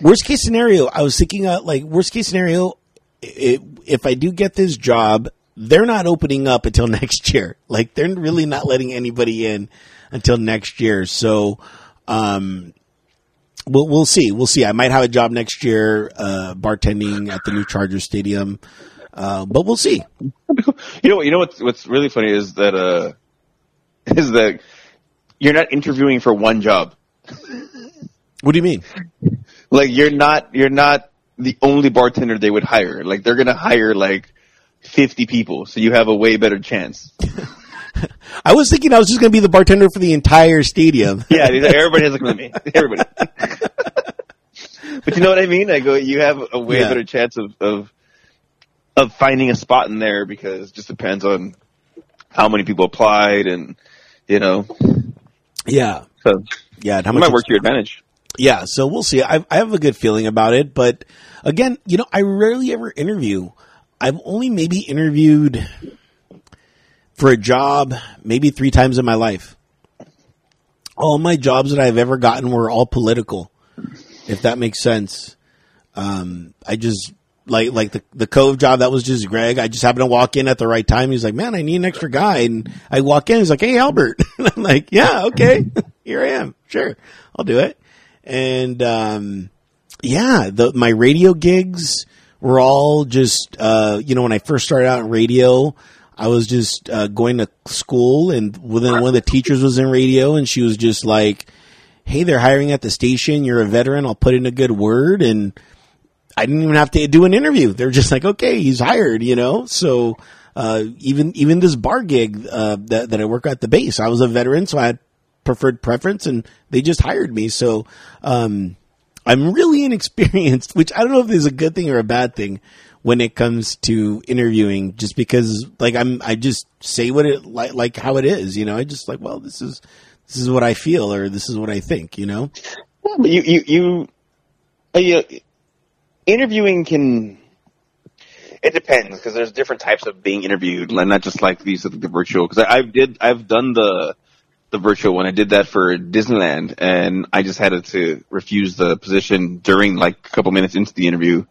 worst case scenario, I was thinking worst case scenario, if I do get this job, they're not opening up until next year. Like, they're really not letting anybody in until next year. So, we'll see. We'll see. I might have a job next year, bartending at the new Chargers Stadium. But we'll see. What's really funny is that, you're not interviewing for one job. What do you mean? Like, you're not the only bartender they would hire. Like, they're going to hire 50 people, so you have a way better chance. I was thinking I was just going to be the bartender for the entire stadium. Yeah, everybody has to come to me. Everybody. But you know what I mean? I go, you have a way better chance of finding a spot in there, because it just depends on how many people applied, and Yeah. So, yeah, how much might work to your advantage. Yeah, so we'll see. I have a good feeling about it, but again, I rarely ever interview. I've only maybe interviewed for a job maybe 3 times in my life. All my jobs that I've ever gotten were all political, if that makes sense. I just like the Cove job, that was just Greg. I just happened to walk in at the right time. He's like, man, I need an extra guy, and I walk in. He's like, hey, Albert. And I'm like, yeah, okay, here I am. Sure, I'll do it. And, my radio gigs were all just, when I first started out in radio, I was just, going to school, and one of the teachers was in radio, and she was just like, hey, they're hiring at the station. You're a veteran. I'll put in a good word. And I didn't even have to do an interview. They're just like, okay, he's hired, So, even this bar gig, that I work at the base, I was a veteran, so I had preferred preference, and they just hired me. So, I'm really inexperienced, which I don't know if is a good thing or a bad thing when it comes to interviewing, just because I just say what it like how it is, I just well, this is what I feel, or this is what I think, Yeah, but you interviewing can, it depends, because there's different types of being interviewed, and not just these the virtual, because I've done the the virtual one. I did that for Disneyland, and I just had to refuse the position during like a couple minutes into the interview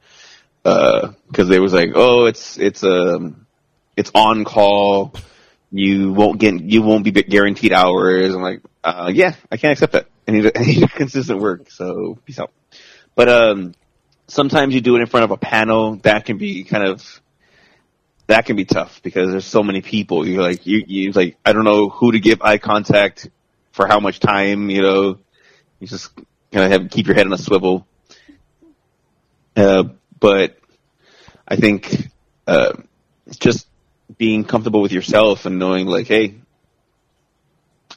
because they was like, "Oh, it's on call. You won't be guaranteed hours." I'm like, "Yeah, I can't accept that. I need consistent work. So peace out." But sometimes you do it in front of a panel. That can be tough because there's so many people. You're like, I don't know who to give eye contact for how much time, you know. You just kind of keep your head on a swivel. But I think just being comfortable with yourself and knowing, like, hey,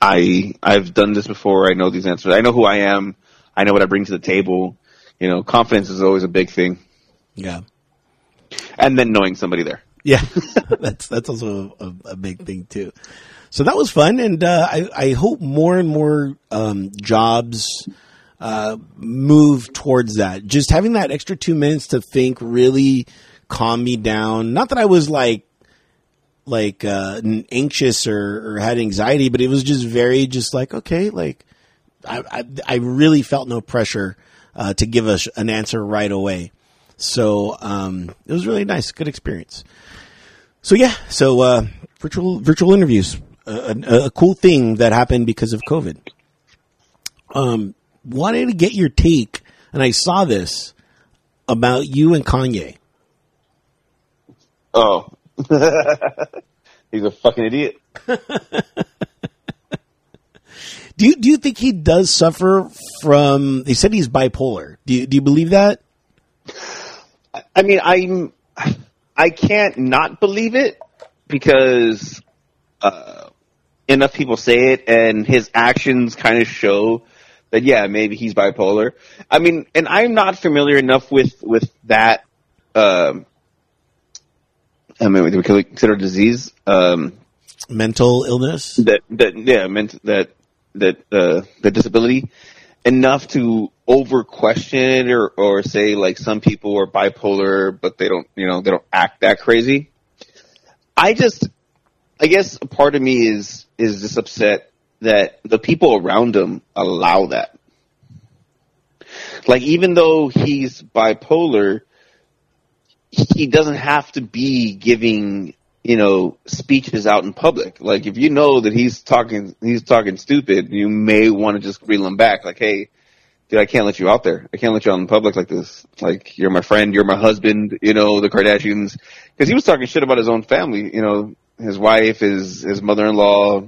I've done this before. I know these answers. I know who I am. I know what I bring to the table. You know, confidence is always a big thing. Yeah. And then knowing somebody there. Yeah, that's also a big thing too. So that was fun, and I hope more and more jobs move towards that. Just having that extra 2 minutes to think really calmed me down. Not that I was like anxious or had anxiety, but it was just very just like, okay, like I really felt no pressure to give us an answer right away. So it was really nice, good experience. So yeah, so virtual interviews, a cool thing that happened because of COVID. Wanted to get your take, and I saw this about you and Kanye. Oh, he's a fucking idiot. Do you think he does suffer from? They said he's bipolar. Do you believe that? I mean, I can't not believe it because enough people say it, and his actions kind of show that, yeah, maybe he's bipolar. I mean, and I'm not familiar enough with that. I mean, do we consider it disease? Mental illness? The disability. Enough to over question or say like some people are bipolar, but they don't act that crazy. I guess a part of me is just upset that the people around him allow that. Like, even though he's bipolar, he doesn't have to be giving, you know, speeches out in public. Like, if you know that he's talking stupid, you may want to just reel him back. Like, hey, dude, I can't let you out there. I can't let you out in public like this. Like, you're my friend, you're my husband, you know, the Kardashians. Because he was talking shit about his own family, you know, his wife, his mother-in-law,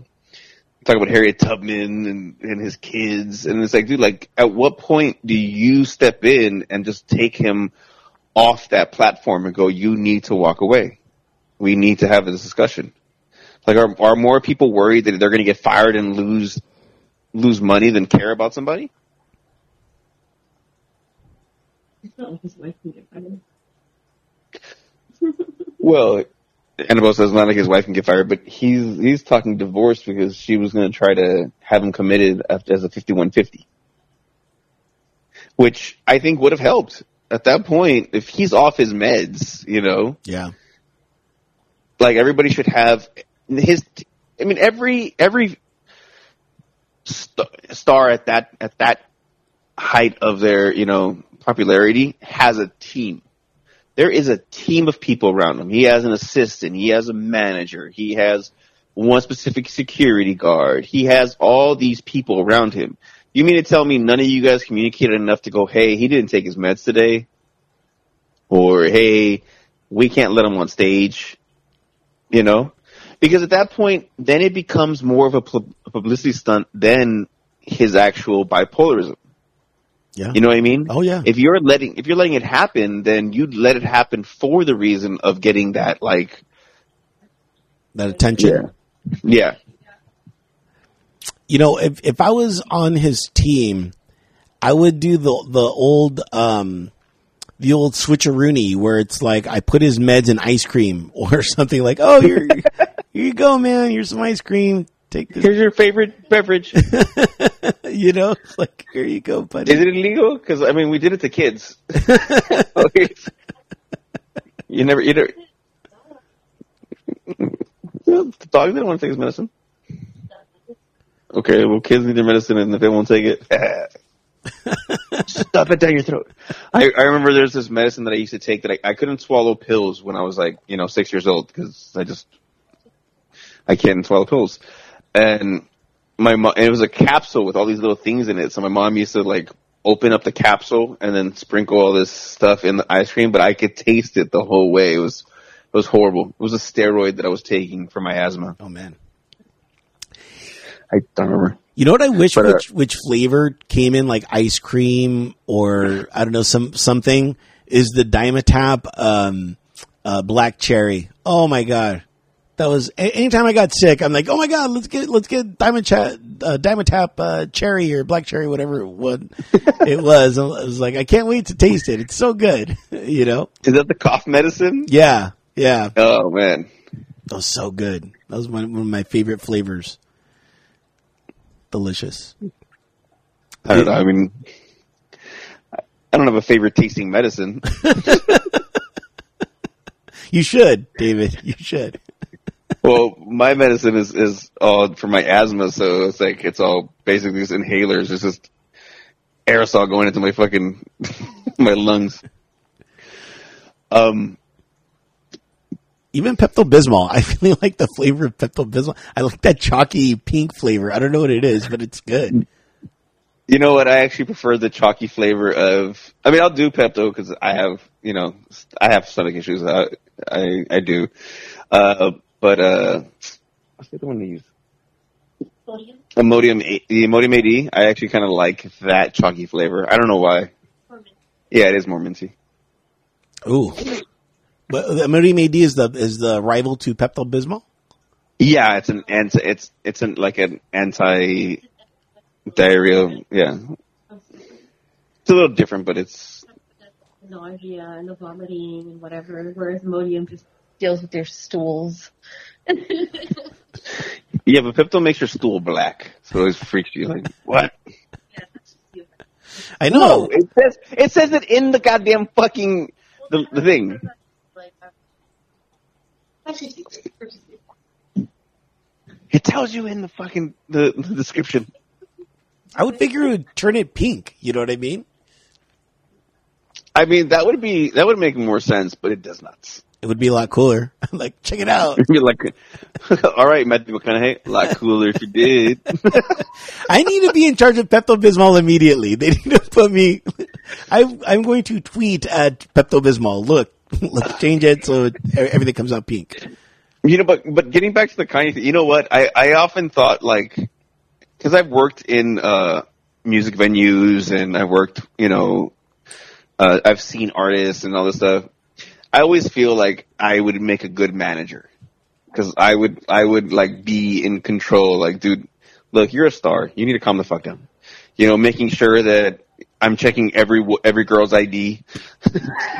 talking about Harriet Tubman and his kids. And it's like, dude, like, at what point do you step in and just take him off that platform and go, you need to walk away? We need to have this discussion. Like, are more people worried that they're going to get fired and lose money than care about somebody? It's not like his wife can get fired. Well, Annabelle says not like his wife can get fired, but he's talking divorce because she was going to try to have him committed as a 5150, which I think would have helped at that point if he's off his meds, you know. Yeah. Like, everybody should have his. I mean, every star at that height of their, you know, popularity has a team. There is a team of people around him. He has an assistant. He has a manager. He has one specific security guard. He has all these people around him. You mean to tell me none of you guys communicated enough to go, hey, he didn't take his meds today, or hey, we can't let him on stage. You know, because at that point, then it becomes more of a publicity stunt than his actual bipolarism. Yeah, you know what I mean? Oh yeah. If you're letting it happen, then you'd let it happen for the reason of getting that, like, that attention. Yeah. You know, if I was on his team, I would do the old switcheroony where it's like I put his meds in ice cream or something, like, oh, here you go, man. Here's some ice cream. Take this. Here's your favorite beverage. You know, it's like, here you go, buddy. Is it illegal? Because, I mean, we did it to kids. You never. The dog didn't want to take his medicine. Okay, well, kids need their medicine, and if they won't take it, stuff it down your throat. I remember there's this medicine that I used to take that I couldn't swallow pills when I was, 6 years old, because I can't swallow pills. And it was a capsule with all these little things in it, so my mom used to, open up the capsule and then sprinkle all this stuff in the ice cream, but I could taste it the whole way. It was horrible. It was a steroid that I was taking for my asthma. Oh, man. I don't remember. You know what I wish, which flavor came in, like ice cream or, I don't know, something, is the Dimetapp black cherry. Oh, my God. That was – anytime I got sick, I'm like, oh, my God, let's get Dimetapp cherry or black cherry, whatever it was. I was like, I can't wait to taste it. It's so good, you know. Is that the cough medicine? Yeah, yeah. Oh, man. That was so good. That was one of my favorite flavors. Delicious. I don't know. I mean, I don't have a favorite tasting medicine. You should, David. You should. Well, my medicine is all for my asthma, so it's all basically just inhalers. It's just aerosol going into my fucking my lungs. Even Pepto-Bismol. I really like the flavor of Pepto-Bismol. I like that chalky pink flavor. I don't know what it is, but it's good. You know what? I actually prefer the chalky flavor of... I mean, I'll do Pepto because I have stomach issues. I do. But what's the other one to use? Imodium AD. I actually kind of like that chalky flavor. I don't know why. Yeah, it is more minty. Ooh. But Imodium AD is the rival to Pepto Bismol. Yeah, it's an anti. It's an anti diarrhea. Yeah, it's a little different, but it's nausea and the vomiting and whatever. Whereas Imodium just deals with their stools. Yeah, but Pepto makes your stool black, so it always freaks you. Like what? Yeah, that's stupid. I know. No, it says it in the goddamn fucking the thing. It tells you in the fucking the description. I would figure it would turn it pink. You know what I mean? I mean that would make more sense, but it does not. It would be a lot cooler. Like, check it out. You're like, all right, Matthew McConaughey, a lot cooler if you did. I need to be in charge of Pepto-Bismol immediately. They need to put me. I'm going to tweet at Pepto-Bismol. Look. Let's change it so everything comes out pink. You know, but getting back to the Kanye thing, you know what? I often thought, because I've worked in music venues and I've worked, I've seen artists and all this stuff. I always feel like I would make a good manager because I would be in control. Like, dude, look, you're a star. You need to calm the fuck down. You know, making sure that I'm checking every girl's ID.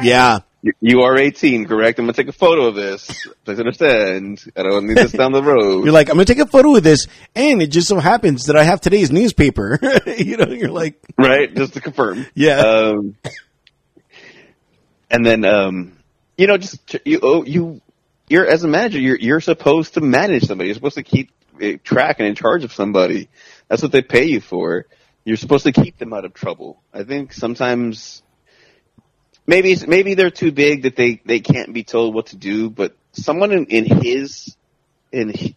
Yeah. You are 18, correct? I'm going to take a photo of this. Please understand. I don't need this down the road. You're like, I'm going to take a photo of this, and it just so happens that I have today's newspaper. You know, you're like... Right, just to confirm. Yeah. And then, just... You're as a manager, you're supposed to manage somebody. You're supposed to keep track and in charge of somebody. That's what they pay you for. You're supposed to keep them out of trouble. I think sometimes... Maybe they're too big that they can't be told what to do. But someone somebody in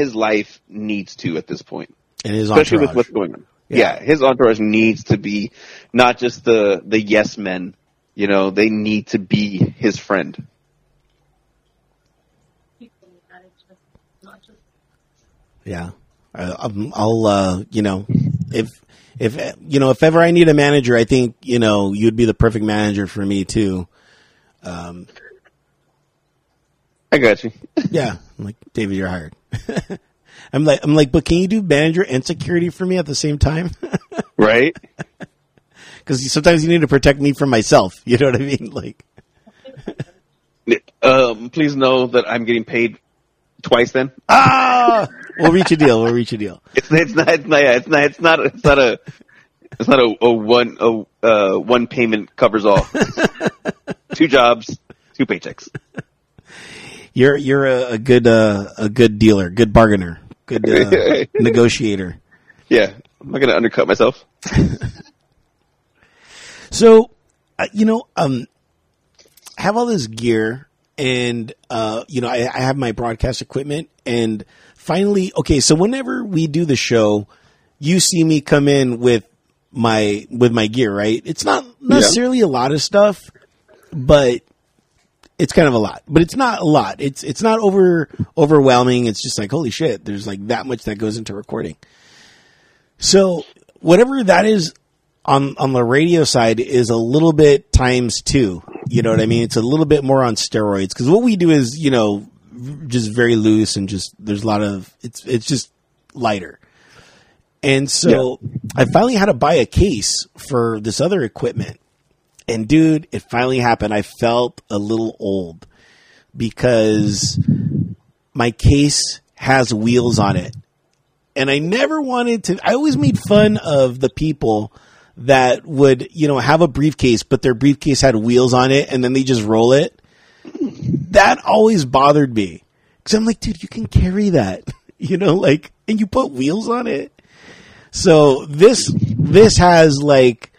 his life needs to at this point, and his entourage, especially with what's going on. Yeah, his entourage needs to be not just the yes men. You know, they need to be his friend. Yeah, I'll. If ever I need a manager, I think, you'd be the perfect manager for me too. I got you. Yeah. I'm like, David, you're hired. I'm like, but can you do manager and security for me at the same time? Right. Cause sometimes you need to protect me from myself. You know what I mean? Like, please know that I'm getting paid twice then. Ah! We'll reach a deal. It's not a one payment covers all. 2 jobs, 2 paychecks. You're a good dealer, good bargainer, good negotiator. Yeah, I'm not going to undercut myself. So, I have all this gear, and I have my broadcast equipment, and finally, okay. So whenever we do the show, you see me come in with my gear, right? It's not necessarily a lot of stuff, but it's kind of a lot. But it's not a lot. It's not overwhelming. It's just like, holy shit, there's like that much that goes into recording. So whatever that is on the radio side is a little bit times two. You know what I mean? It's a little bit more on steroids, because what we do is, just very loose, and just there's a lot of it's just lighter. And so I finally had to buy a case for this other equipment. And dude, it finally happened. I felt a little old because my case has wheels on it. And I never wanted to. I always made fun of the people that would, have a briefcase, but their briefcase had wheels on it, and then they just roll it. That always bothered me, because I'm like, dude, you can carry that, and you put wheels on it. So this has like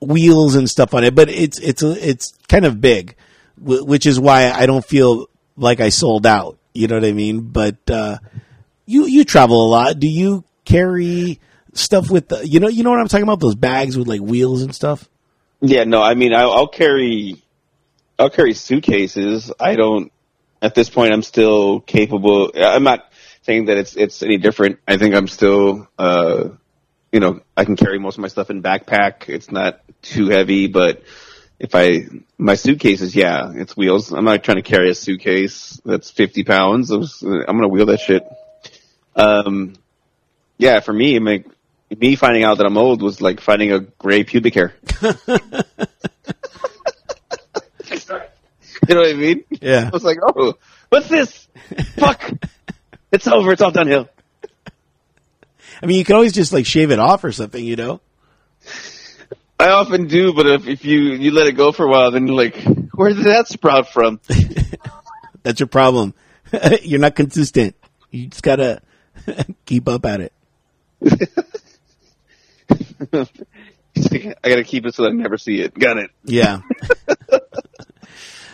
wheels and stuff on it, but it's kind of big, which is why I don't feel like I sold out. You know what I mean? But you travel a lot. Do you carry stuff with the, you know what I'm talking about? Those bags with like wheels and stuff. Yeah, no, I mean, I'll carry suitcases. I don't, at this point, I'm still capable. I'm not saying that it's any different. I think I'm still, I can carry most of my stuff in backpack. It's not too heavy, but my suitcases, it's wheels. I'm not trying to carry a suitcase that's 50 pounds. I'm going to wheel that shit. For me, me finding out that I'm old was like finding a gray pubic hair. You know what I mean? Yeah. I was like, oh, what's this? Fuck. It's over. It's all downhill. I mean, you can always just like shave it off or something, I often do, but if you let it go for a while, then you're like, where did that sprout from? That's your problem. You're not consistent. You just gotta keep up at it. I gotta keep it so that I never see it. Got it. Yeah.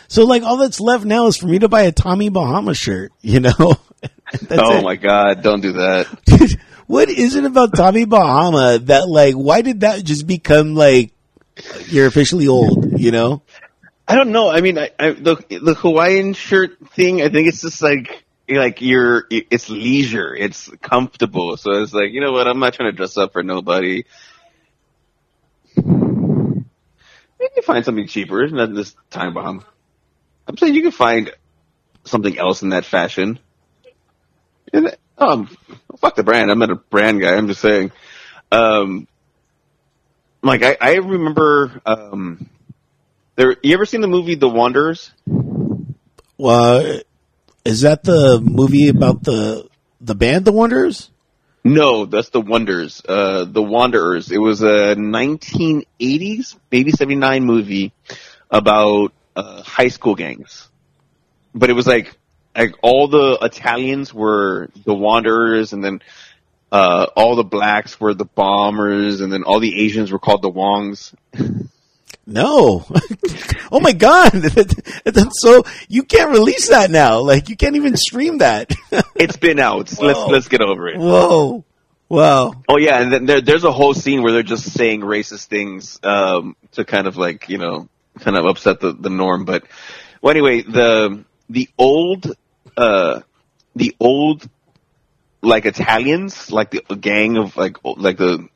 So like all that's left now is for me to buy a Tommy Bahama shirt, My God, don't do that. Dude, what is it about Tommy Bahama that like, why did that just become like, you're officially old, I don't know. I mean, the Hawaiian shirt thing, I think it's just like it's leisure, it's comfortable. So it's like, you know what? I'm not trying to dress up for nobody. You can find something cheaper. Not this Tommy Bahama. I'm saying you can find something else in that fashion. And, fuck the brand. I'm not a brand guy. I'm just saying. I remember. You ever seen the movie The Wanderers? Well, is that the movie about the band The Wanderers? No, that's The Wonders. The Wanderers. It was a 1980s, maybe 79 movie about high school gangs. But it was like all the Italians were the Wanderers, and then all the blacks were the Bombers, and then all the Asians were called the Wongs. No. Oh my God. That's so, you can't release that now. Like, you can't even stream that. It's been out. Whoa. Let's get over it. Whoa. Wow. Oh yeah. And then there's a whole scene where they're just saying racist things, to kind of like, kind of upset the norm. But well, anyway, the old, like Italians, like the gang of like the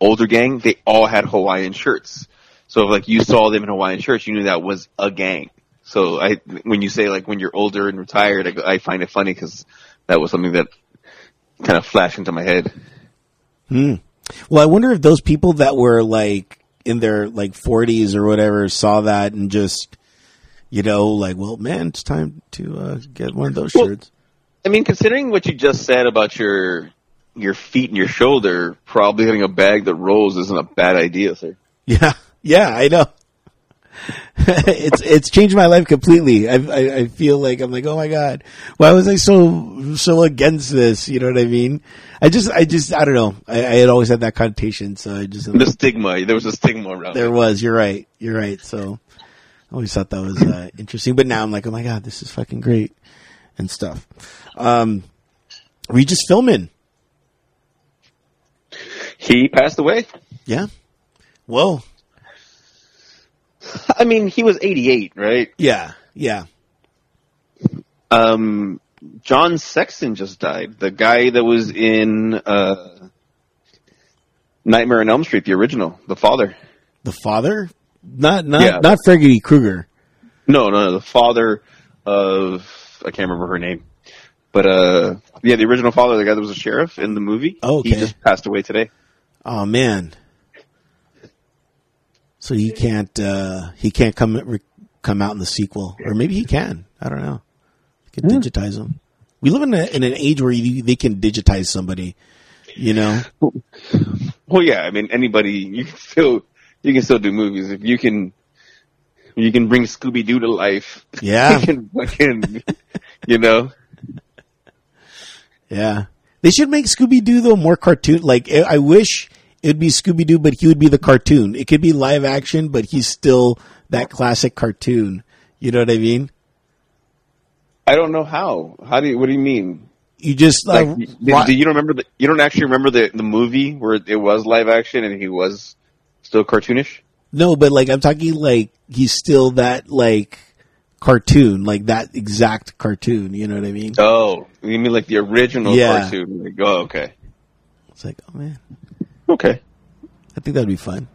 older gang, they all had Hawaiian shirts. So, like, you saw them in Hawaiian shirts, you knew that was a gang. So, when you say, like, when you're older and retired, I find it funny because that was something that kind of flashed into my head. Hmm. Well, I wonder if those people that were, like, in their, like, 40s or whatever saw that and just, well, man, it's time to get one of those shirts. I mean, considering what you just said about your feet and your shoulder, probably having a bag that rolls isn't a bad idea, sir. Yeah. Yeah, I know. It's changed my life completely. I feel like I'm like, oh my God, why was I so against this? You know what I mean? I just I don't know. I had always had that connotation, so I just the stigma. There was a stigma around. There was. You're right. So I always thought that was interesting, but now I'm like, oh my God, this is fucking great and stuff. We just filming. He passed away. Yeah. Whoa. I mean, he was 88, right? Yeah. John Sexton just died. The guy that was in Nightmare on Elm Street, the original, the father. The father? Not Freddy Krueger. No, the father of, I can't remember her name. But the original father, the guy that was a sheriff in the movie, He just passed away today. Oh man. So he can't come out in the sequel, or maybe he can. I don't know. You can digitize him. We live in an age where they can digitize somebody, you know. Well, yeah. I mean, anybody you can still do movies if you can bring Scooby Doo to life. Yeah, you can you know. Yeah, they should make Scooby Doo though more cartoon. Like I wish. It'd be Scooby-Doo, but he would be the cartoon. It could be live action, but he's still that classic cartoon. You know what I mean? I don't know how. What do you mean? You just do you remember? You don't actually remember the movie where it was live action and he was still cartoonish? No, but I'm talking he's still that cartoon, that exact cartoon. You know what I mean? Oh, you mean the original cartoon? Oh, okay. It's oh man. Okay, I think that'd be fun.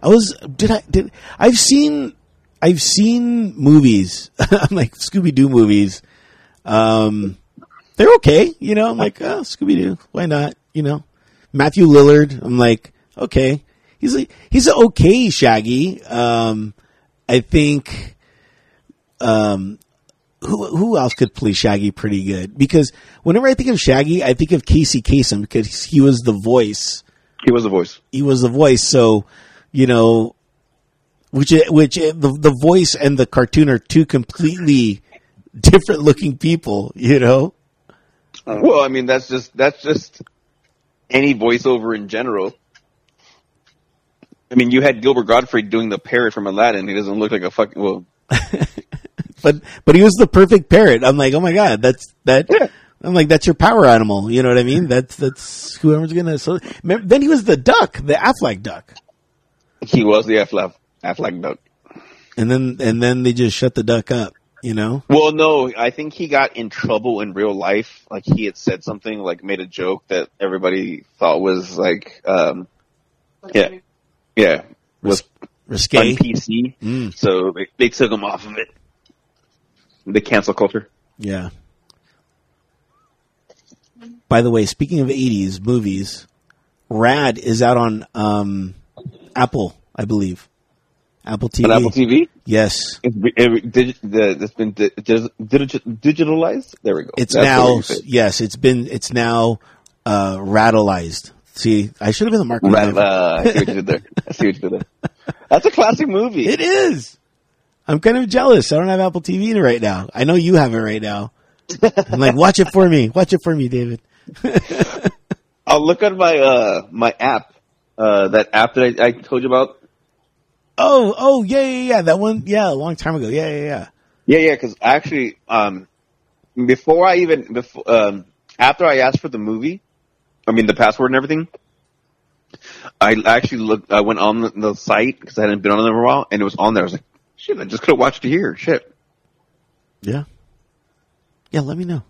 I've seen movies. I'm Scooby-Doo movies. They're okay, you know. I'm oh, Scooby-Doo, why not? You know, Matthew Lillard. I'm okay, he's okay Shaggy. I think. Who else could play Shaggy pretty good? Because whenever I think of Shaggy, I think of Casey Kasem because he was the voice. So, you know, which the voice and the cartoon are two completely different looking people, you know? Well, I mean, that's just any voiceover in general. I mean, you had Gilbert Godfrey doing the parrot from Aladdin. He doesn't look like a fucking, well. but he was the perfect parrot. I'm oh my God, that's that. Yeah. I'm that's your power animal. You know what I mean? That's whoever's gonna. So then he was the duck, the Affleck duck. He was the Affleck duck. And then they just shut the duck up. You know? Well, no, I think he got in trouble in real life. He had said something, made a joke that everybody thought was was risque, on PC. So they took him off of it. The cancel culture. Yeah. By the way, speaking of 80s movies, Rad is out on Apple, I believe. Apple TV. On Apple TV? Yes. It's been digitalized? There we go. It's now radicalized. See, I should have been the marketing guy. I see what you did there. That's a classic movie. It is. I'm kind of jealous. I don't have Apple TV right now. I know you have it right now. I'm watch it for me. Watch it for me, David. I'll look at my my app, that app that I told you about. Oh, yeah. That one, yeah, a long time ago. Yeah, because actually, after I asked for the movie, I mean the password and everything, I actually looked. I went on the site because I hadn't been on it in a while, and it was on there. I was like, shit, I just could have watched it here. Shit. Yeah. Yeah, let me know.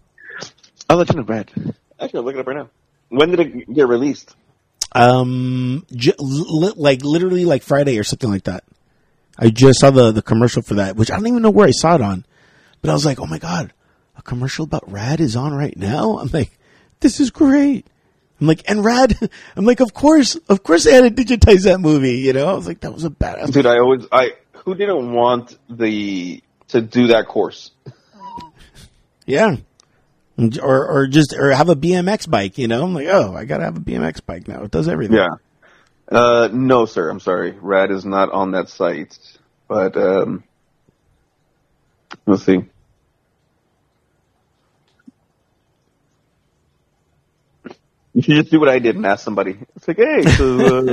I'll let you know, Brad. Actually, I'll look it up right now. When did it get released? Literally Friday or something like that. I just saw the commercial for that, which I don't even know where I saw it on. But I was oh my God, a commercial about Rad is on right now? I'm this is great. I'm and Rad, I'm of course they had to digitize that movie, you know? I was that was a badass. Dude, who didn't want to do that course? Yeah, or have a BMX bike, you know? I'm I gotta have a BMX bike now. It does everything. Yeah. No, sir. I'm sorry. Rad is not on that site. But we'll see. You should just do what I did and ask somebody. It's like, hey, so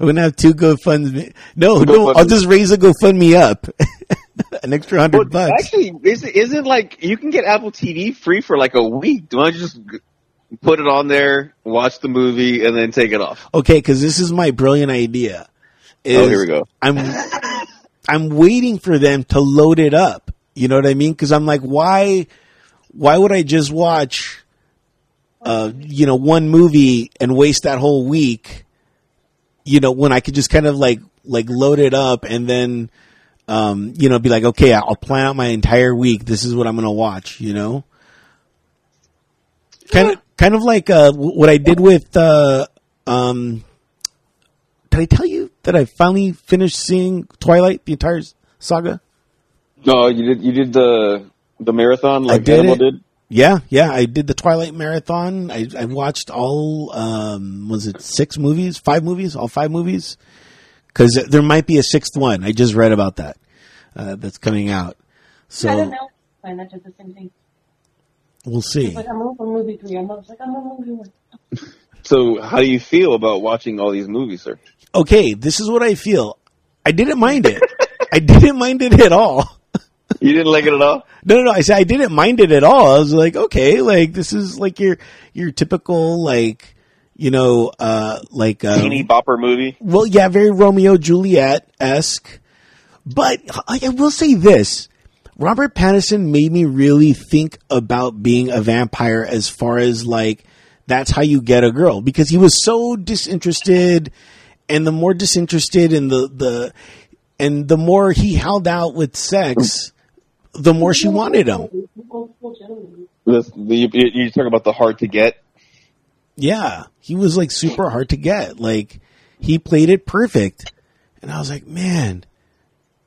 I'm gonna have two GoFundMe. No, I'll just raise a GoFundMe up, an extra $100. Actually, isn't like you can get Apple TV free for like a week? Do I just put it on there, watch the movie, and then take it off? Okay, because this is my brilliant idea. Oh, here we go. I'm waiting for them to load it up. You know what I mean? Because I'm like, why would I just watch? One movie and waste that whole week, when I could just kind of like load it up and then, be like, okay, I'll plan out my entire week. This is what I'm going to watch, kind of like, what I did with, did I tell you that I finally finished seeing Twilight, the entire saga? No, you did the marathon like Annabelle did. Yeah, I did the Twilight Marathon. I watched all, 5 movies? Because there might be a 6th one. I just read about that. That's coming out. So, I don't know. I did the same thing. We'll see. It's like, I'm on movie 3. I was like, I'm on movie 1. So how do you feel about watching all these movies, sir? Okay, this is what I feel. I didn't mind it. I didn't mind it at all. You didn't like it at all? No. I said I didn't mind it at all. I was like, okay, like this is like your typical teeny bopper movie. Well, yeah, very Romeo Juliet esque. But I will say this: Robert Pattinson made me really think about being a vampire as far as like that's how you get a girl because he was so disinterested, and the more disinterested and the more he held out with sex. The more she wanted him. You talk about the hard to get. Yeah, he was like super hard to get. Like he played it perfect, and I was like, man, I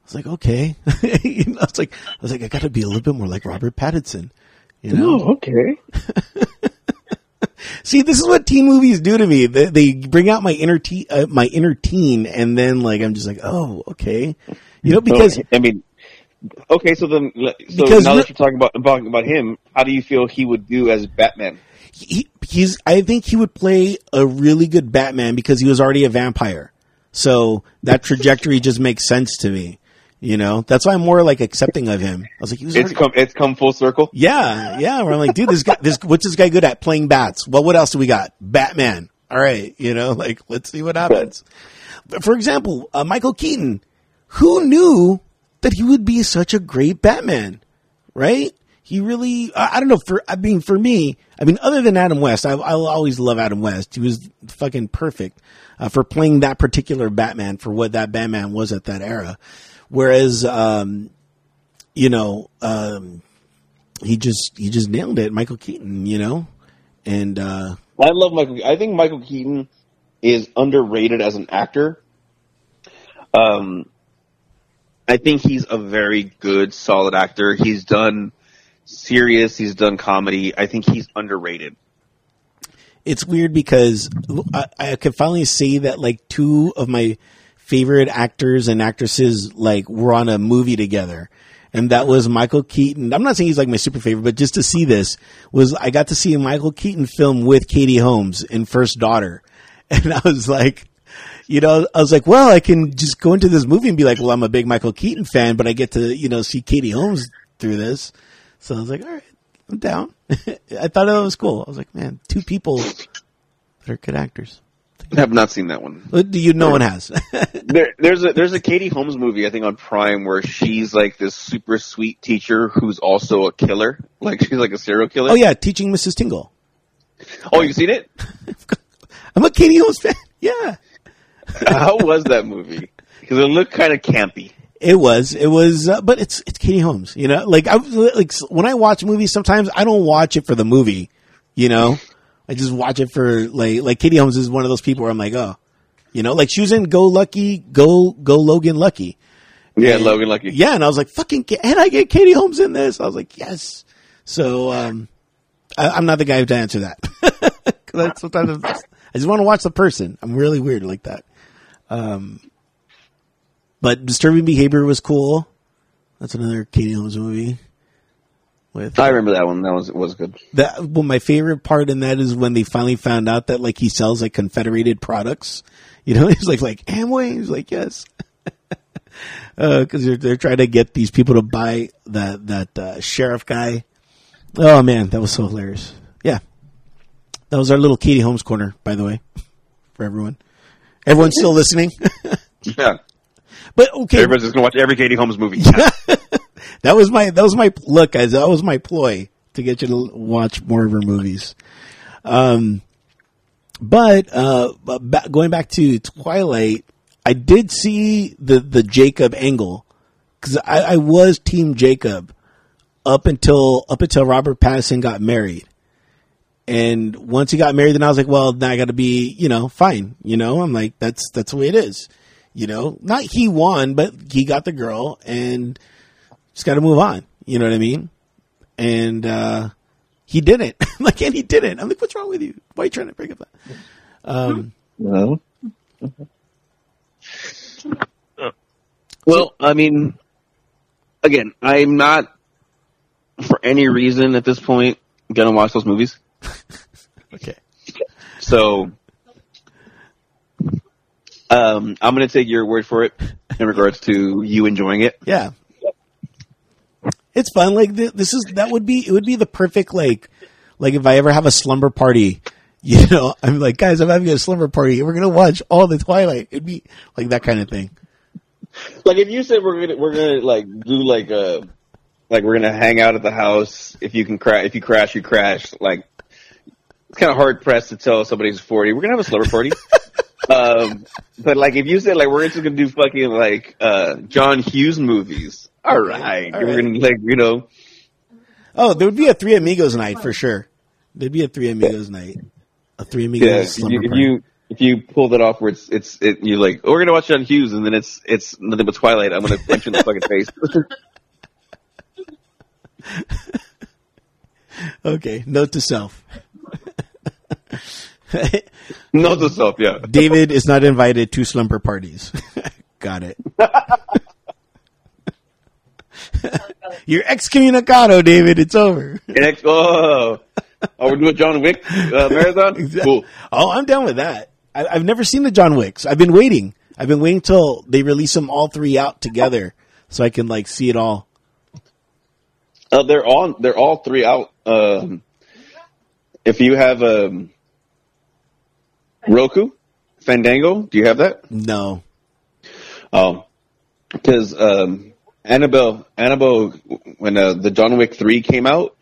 was like, okay, I was like, I got to be a little bit more like Robert Pattinson. Oh, okay. See, this is what teen movies do to me. They bring out my inner teen, and then like I'm just like, oh, okay, because I mean. Okay, so now that you're talking about him, how do you feel he would do as Batman? He's. I think he would play a really good Batman because he was already a vampire. So that trajectory just makes sense to me. That's why I'm more like accepting of him. I was like, it's come full circle. Yeah. Where I'm like, dude, what's this guy good at? Playing bats. Well, what else do we got? Batman. All right, let's see what happens. But for example, Michael Keaton, who knew that he would be such a great Batman, right? He really, I don't know. For me, other than Adam West, I'll always love Adam West. He was fucking perfect for playing that particular Batman for what that Batman was at that era. Whereas, he just nailed it. Michael Keaton, and, I love Michael. I think Michael Keaton is underrated as an actor. I think he's a very good, solid actor. He's done serious. He's done comedy. I think he's underrated. It's weird because I can finally say that like two of my favorite actors and actresses like were on a movie together. And that was Michael Keaton. I'm not saying he's like my super favorite, but just to see this I got to see a Michael Keaton film with Katie Holmes in First Daughter. And I was like, well, I can just go into this movie and be like, well, I'm a big Michael Keaton fan, but I get to, see Katie Holmes through this. So I was like, all right, I'm down. I thought that was cool. I was like, man, two people that are good actors. I have not seen that one. No one has. There's a Katie Holmes movie, I think, on Prime where she's like this super sweet teacher who's also a killer. Like she's like a serial killer. Oh, yeah. Teaching Mrs. Tingle. Oh, you've seen it? I'm a Katie Holmes fan. Yeah. How was that movie? Because it looked kind of campy. It was, but it's Katie Holmes. When I watch movies, sometimes I don't watch it for the movie. I just watch it for like Katie Holmes is one of those people where I'm like, oh, she was in Go Logan Lucky. Yeah, and, Logan Lucky. Yeah, and I was like, fucking, and I get Katie Holmes in this. I was like, yes. So I'm not the guy to answer that. Because sometimes I just want to watch the person. I'm really weird like that. But Disturbing Behavior was cool. That's another Katie Holmes movie. I remember that one. That was good. Well, my favorite part in that is when they finally found out that like he sells like Confederated products. You know, he's like Amway. He's like, yes, because they're trying to get these people to buy that sheriff guy. Oh man, that was so hilarious. Yeah, that was our little Katie Holmes corner, by the way, for everyone. Everyone's still listening. Yeah, but okay, everybody's just gonna watch every Katie Holmes movie. Yeah. That was my look, guys. That was my ploy to get you to watch more of her movies. But going back to Twilight, I did see the Jacob angle because I was Team Jacob up until Robert Pattinson got married. And once he got married, then I was like, well, now I got to be, fine. I'm like, that's the way it is. Not he won, but he got the girl and just got to move on. You know what I mean? And he didn't. And he didn't. I'm like, what's wrong with you? Why are you trying to break up that? No. Well, I mean, again, I'm not for any reason at this point going to watch those movies. Okay. So, I'm going to take your word for it in regards to you enjoying it. Yeah. It's fun. Like it would be the perfect, like if I ever have a slumber party, I'm like, guys, I'm having a slumber party. We're going to watch all the Twilight. It'd be like that kind of thing. Like if you said we're going to we're going to hang out at the house. If you can crash, you crash. Like it's kind of hard pressed to tell somebody's 40. We're going to have a slumber party. But like if you said like we're just going to do fucking John Hughes movies. All right. We're gonna Oh, there would be a Three Amigos night for sure. There'd be a Three Amigos night. A Three Amigos slumber party. If you pull that off where it's you're like, oh, we're gonna watch John Hughes and then it's nothing but Twilight, I'm gonna punch you in the fucking face. Okay. Note to self. Note to self, yeah. David is not invited to slumber parties. Got it. You're excommunicado, David. It's over. We're doing John Wick marathon? Exactly. Cool. Oh, I'm down with that. I've never seen the John Wicks. I've been waiting till they release them all three out together so I can see it all. They're all three out. If you have Roku, Fandango, do you have that? No. Oh, because Annabelle, when the John Wick 3 came out,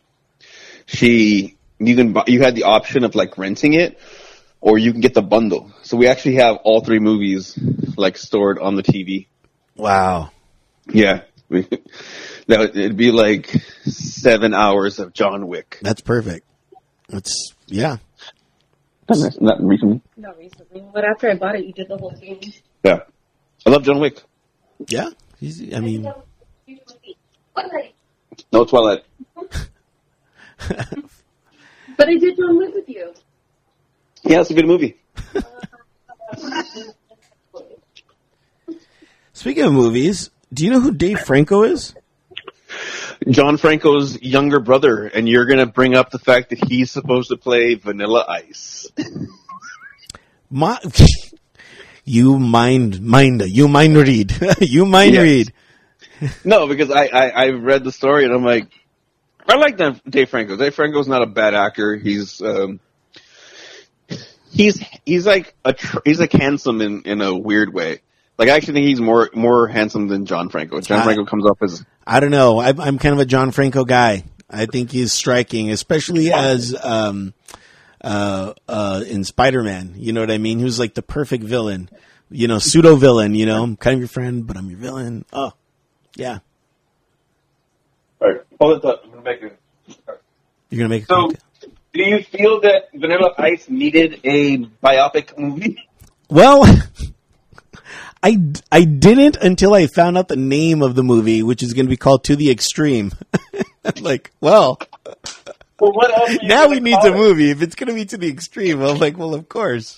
you had the option of renting it, or you can get the bundle. So we actually have all three movies stored on the TV. Wow. Yeah, it'd be 7 hours of John Wick. That's perfect. That's not recently. Not recently, but after I bought it, you did the whole thing. Yeah, I love John Wick. Yeah, no Twilight. But I did John Wick with you. Yeah, it's a good movie. Speaking of movies, do you know who Dave Franco is? John Franco's younger brother, and you're going to bring up the fact that he's supposed to play Vanilla Ice. You mind read. No, because I read the story and I'm like, I like Dave Franco. Dave Franco's not a bad actor. He's handsome in a weird way. Like I actually think he's more handsome than John Franco. John Franco comes off as I don't know. I'm kind of a John Franco guy. I think he's striking, especially as in Spider-Man. You know what I mean? He was the perfect villain. Pseudo villain. I'm kind of your friend, but I'm your villain. Oh. Yeah. All right. Hold it up. I'm going to make it. Right. You're going to make it. So, do you feel that Vanilla Ice needed a biopic movie? Well, I didn't until I found out the name of the movie, which is going to be called To the Extreme. I'm like, well what else now we need a movie. If it's going to be To the Extreme, I'm like, well, of course.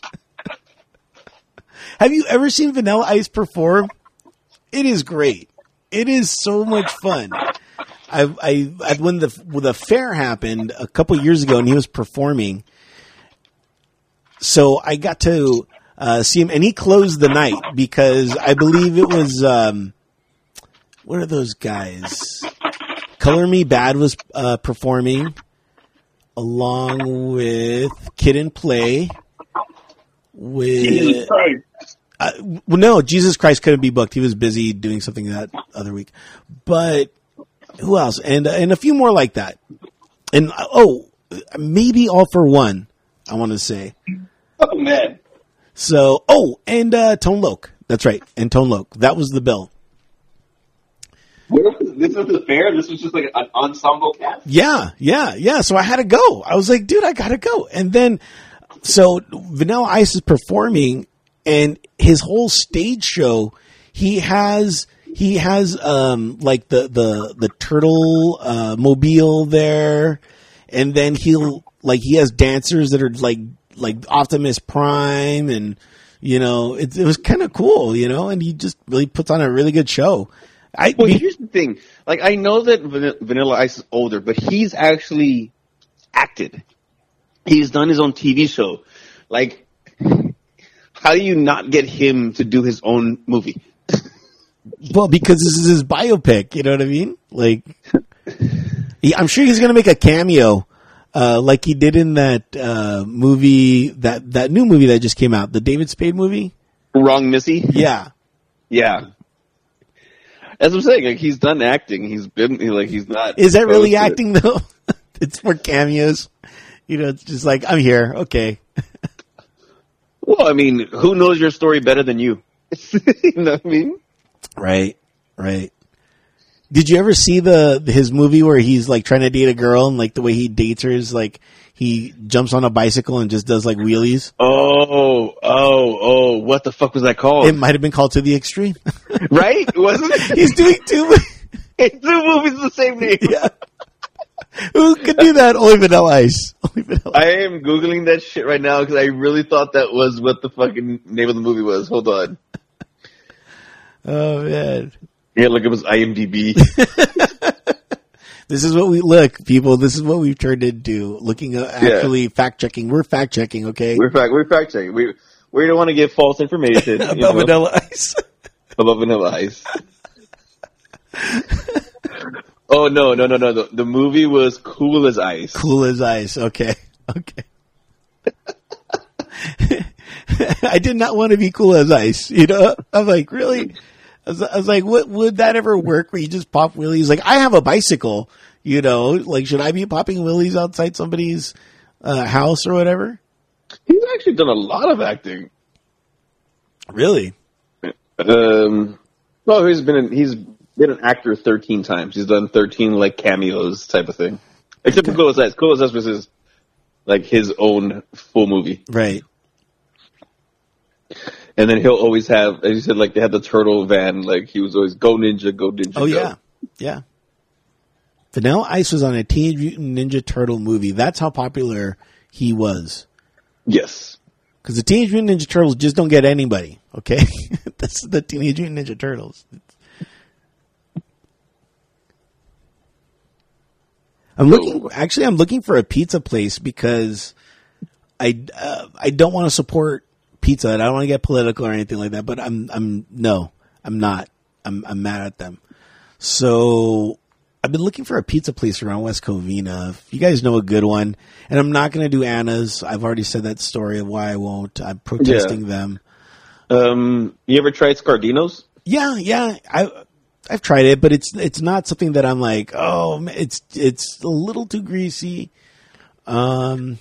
Have you ever seen Vanilla Ice perform? It is great. It is so much fun. I when the fair happened a couple years ago and he was performing, so I got to see him, and he closed the night because I believe it was what are those guys? Color Me Bad was performing along with Kid and Play. With Jesus Christ. Well, no, Jesus Christ couldn't be booked. He was busy doing something that other week. But who else? And a few more like that. And maybe All for One, I want to say. Oh, man. So, and Tone Loc. That's right. And Tone Loc. That was the bill. This was the fair? This was just like an ensemble cast? Yeah. So I had to go. I was like, dude, I got to go. And then, so Vanilla Ice is performing, and his whole stage show, he has like the turtle mobile there, and then he has dancers that are like Optimus Prime, and you know it was kind of cool, you know, and he just really puts on a really good show. Here's the thing, like I know that Vanilla Ice is older, but he's actually acted. He's done his own TV show, like. How do you not get him to do his own movie? Well, because this is his biopic, you know what I mean? Like, I'm sure he's going to make a cameo, like he did in that movie, that new movie that just came out, the David Spade movie. Wrong Missy? Yeah. As I'm saying, like he's done acting. He's not. Is that really acting though? It's for cameos. You know, it's just like I'm here. Okay. Well, I mean, who knows your story better than you? You know what I mean? Right. Did you ever see his movie where he's like trying to date a girl and like the way he dates her is like he jumps on a bicycle and just does like wheelies? Oh! What the fuck was that called? It might have been called To the Extreme, right? Wasn't it? He's doing two movies the same name. Yeah. Who could do that? Only Vanilla Ice. I am Googling that shit right now because I really thought that was what the fucking name of the movie was. Hold on. Oh, man. Yeah, look, it was IMDb. This is what we look, people. This is what we've turned into. Looking at fact-checking. We're fact-checking, okay? We're fact-checking. We don't want to give false information. About Vanilla Ice. About Vanilla Ice. Oh, no. The movie was Cool as Ice. Cool as Ice. Okay. I did not want to be cool as ice, you know? I'm like, really? I was like, what would that ever work where you just pop wheelies? Like, I have a bicycle, you know? Like, should I be popping wheelies outside somebody's house or whatever? He's actually done a lot of acting. Really? No, he's been an actor 13 times. He's done 13 like cameos type of thing. Except for Cool as Ice. Cool as Ice was his own full movie, right? And then he'll always have, as you said, like they had the turtle van. Like he was always go ninja. Oh go. Yeah. Vanilla Ice was on a Teenage Mutant Ninja Turtle movie. That's how popular he was. Yes, because the Teenage Mutant Ninja Turtles just don't get anybody. Okay, that's the Teenage Mutant Ninja Turtles. I'm looking for a pizza place because I don't want to support pizza. I don't want to get political or anything like that. But I'm not. I'm mad at them. So I've been looking for a pizza place around West Covina. If you guys know a good one, and I'm not going to do Anna's. I've already said that story of why I won't. I'm protesting them. You ever tried Scardino's? Yeah. I've tried it, but it's not something that I'm like, oh, it's a little too greasy. It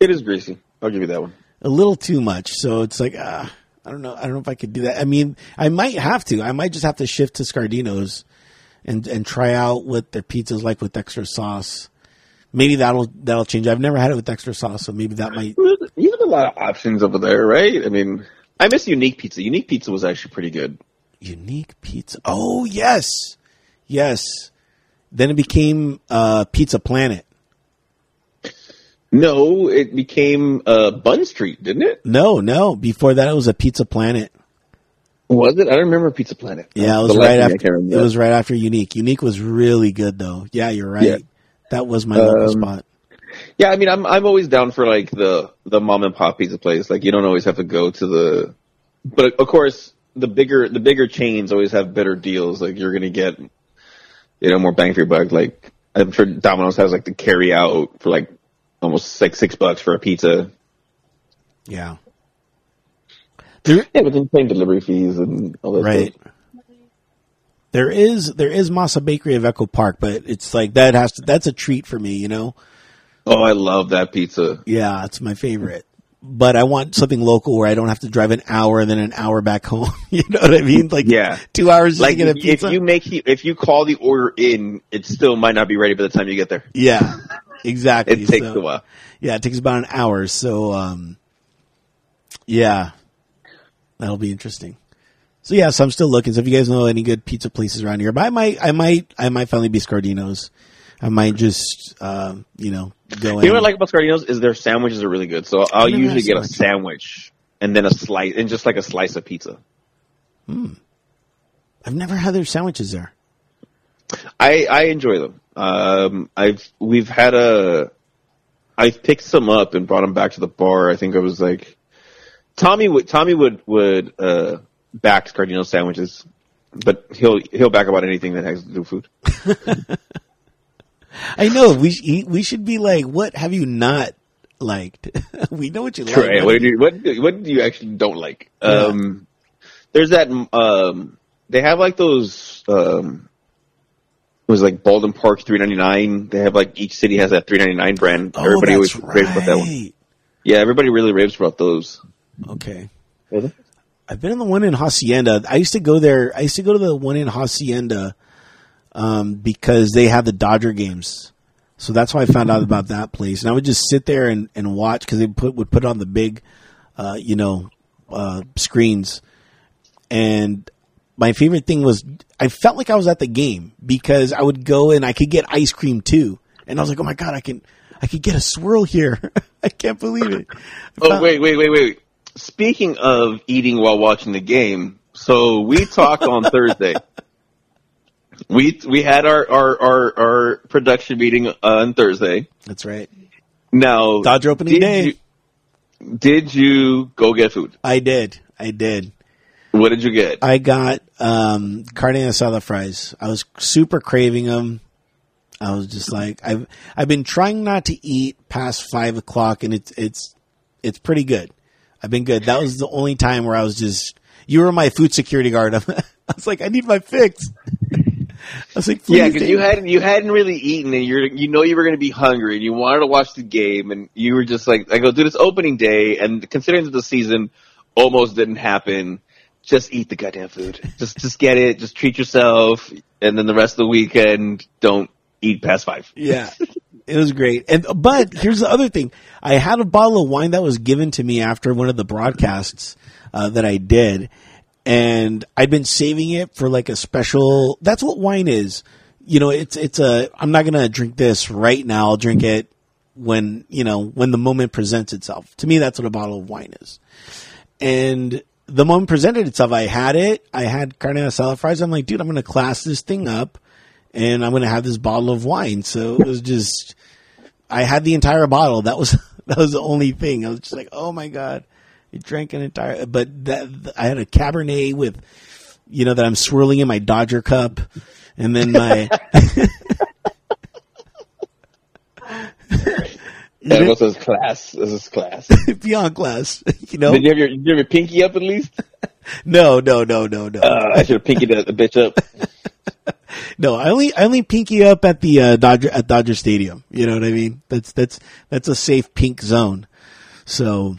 is greasy. I'll give you that one. A little too much. So it's like, I don't know. I don't know if I could do that. I mean, I might have to. I might just have to shift to Scardino's and try out what their pizza's like with extra sauce. Maybe that'll change. I've never had it with extra sauce, so maybe that might. You have a lot of options over there, right? I mean, I miss Unique Pizza. Unique Pizza was actually pretty good. Unique Pizza. Oh, yes. Then it became Pizza Planet. No, it became Bun Street, didn't it? No. Before that, it was a Pizza Planet. Was it? I don't remember Pizza Planet. Yeah, it was right after. It was right after Unique. Unique was really good though. Yeah, you're right. Yeah. That was my local spot. Yeah, I mean, I'm always down for like the mom and pop pizza place. Like you don't always have to go to the, but of course the bigger chains always have better deals. Like you're gonna get, you know, more bang for your buck. Like I'm sure Domino's has like the carry out for like almost like $6 for a pizza. Yeah. Yeah, but then paying delivery fees and all that stuff. There is Masa Bakery of Echo Park, but it's like that's a treat for me, you know? Oh, I love that pizza. Yeah, it's my favorite. But I want something local where I don't have to drive an hour and then an hour back home. You know what I mean? Like 2 hours like, to get a pizza. If you call the order in, it still might not be ready by the time you get there. Yeah. Exactly. It takes a while. Yeah, it takes about an hour. So yeah. That'll be interesting. So yeah, so I'm still looking. So if you guys know any good pizza places around here, but I might finally be Scardino's. I might just, you know, go in. You know what I like about Scardino's is their sandwiches are really good. So I'll usually get a sandwich and then a slice and just like a slice of pizza. Hmm. I've never had their sandwiches there. I enjoy them. I've picked some up and brought them back to the bar. I think I was like, Tommy would back Scardino's sandwiches, but he'll back about anything that has to do with food. I know we should be like, what have you not liked? We know what you like. Right. What do you actually don't like? Yeah. There's that. They have like those. It was like Baldwin Park $3.99. They have like each city has that $3.99 brand. Oh, everybody always raves about that one. Yeah, everybody really raves about those. Okay. Really? I've been in the one in Hacienda. I used to go there. I used to go to the one in Hacienda because they had the Dodger games. So that's how I found out about that place. And I would just sit there and watch because they would put on the big, screens. And my favorite thing was I felt like I was at the game because I would go and I could get ice cream too. And I was like, oh, my God, I could get a swirl here. I can't believe it. Wait. Speaking of eating while watching the game, so we talked on Thursday. We had our production meeting on Thursday. That's right. Now, Dodger opening day. Did you go get food? I did. What did you get? I got carne asada fries. I was super craving them. I was just like, I've been trying not to eat past 5 o'clock, and it's pretty good. I've been good. That was the only time where I was just, you were my food security guard. I was like, I need my fix. I was like, yeah, because you hadn't really eaten and you were going to be hungry and you wanted to watch the game and you were just like, I go do this opening day and considering that the season almost didn't happen, just eat the goddamn food. Just get it. Just treat yourself. And then the rest of the weekend, don't eat past 5. Yeah. It was great. But here's the other thing. I had a bottle of wine that was given to me after one of the broadcasts that I did. And I'd been saving it for like a special. That's what wine is. You know, it's I'm not going to drink this right now. I'll drink it when the moment presents itself. To me, that's what a bottle of wine is. And the moment presented itself, I had it. I had carne asada fries. I'm like, dude, I'm going to class this thing up. And I'm going to have this bottle of wine. So it was just, I had the entire bottle. That was the only thing. I was just like, oh my God, I drank an entire, but that I had a Cabernet with, you know, that I'm swirling in my Dodger cup. And then my, this is class. Beyond class, you know. Did you have your pinky up at least? No. I should have pinkied the bitch up. No, I only pinky up at the Dodger Stadium. You know what I mean? That's a safe pink zone. So,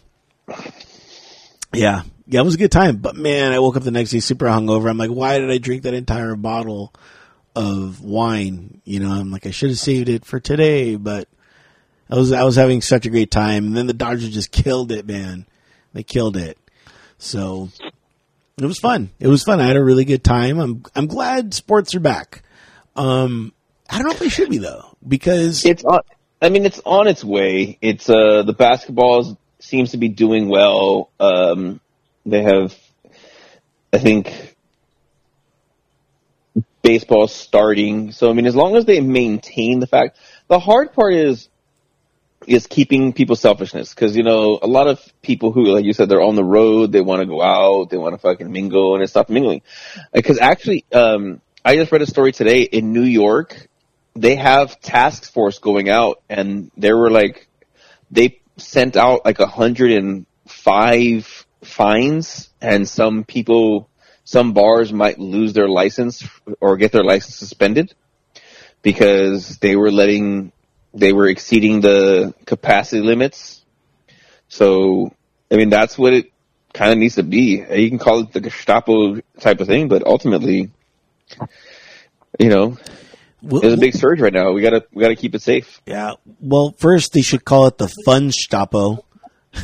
yeah, it was a good time. But man, I woke up the next day super hungover. I'm like, why did I drink that entire bottle of wine? You know, I'm like, I should have saved it for today. But I was having such a great time, and then the Dodgers just killed it, man. They killed it. So. It was fun. I had a really good time. I'm glad sports are back. I don't know if they should be though, because it's on its way. It's the basketball seems to be doing well. They have I think baseball starting. So, I mean, as long as they maintain the fact, the hard part is keeping people's selfishness. Because, you know, a lot of people who, like you said, they're on the road, they want to go out, they want to fucking mingle, and it's not mingling. Because actually, I just read a story today in New York. They have task force going out, and there were like, they sent out like 105 fines, and some people, some bars might lose their license or get their license suspended because they were exceeding the capacity limits. So, I mean, that's what it kind of needs to be. You can call it the Gestapo type of thing, but ultimately, you know, there's a big surge right now. We gotta keep it safe. Yeah. Well, first they should call it the Fun Stapo.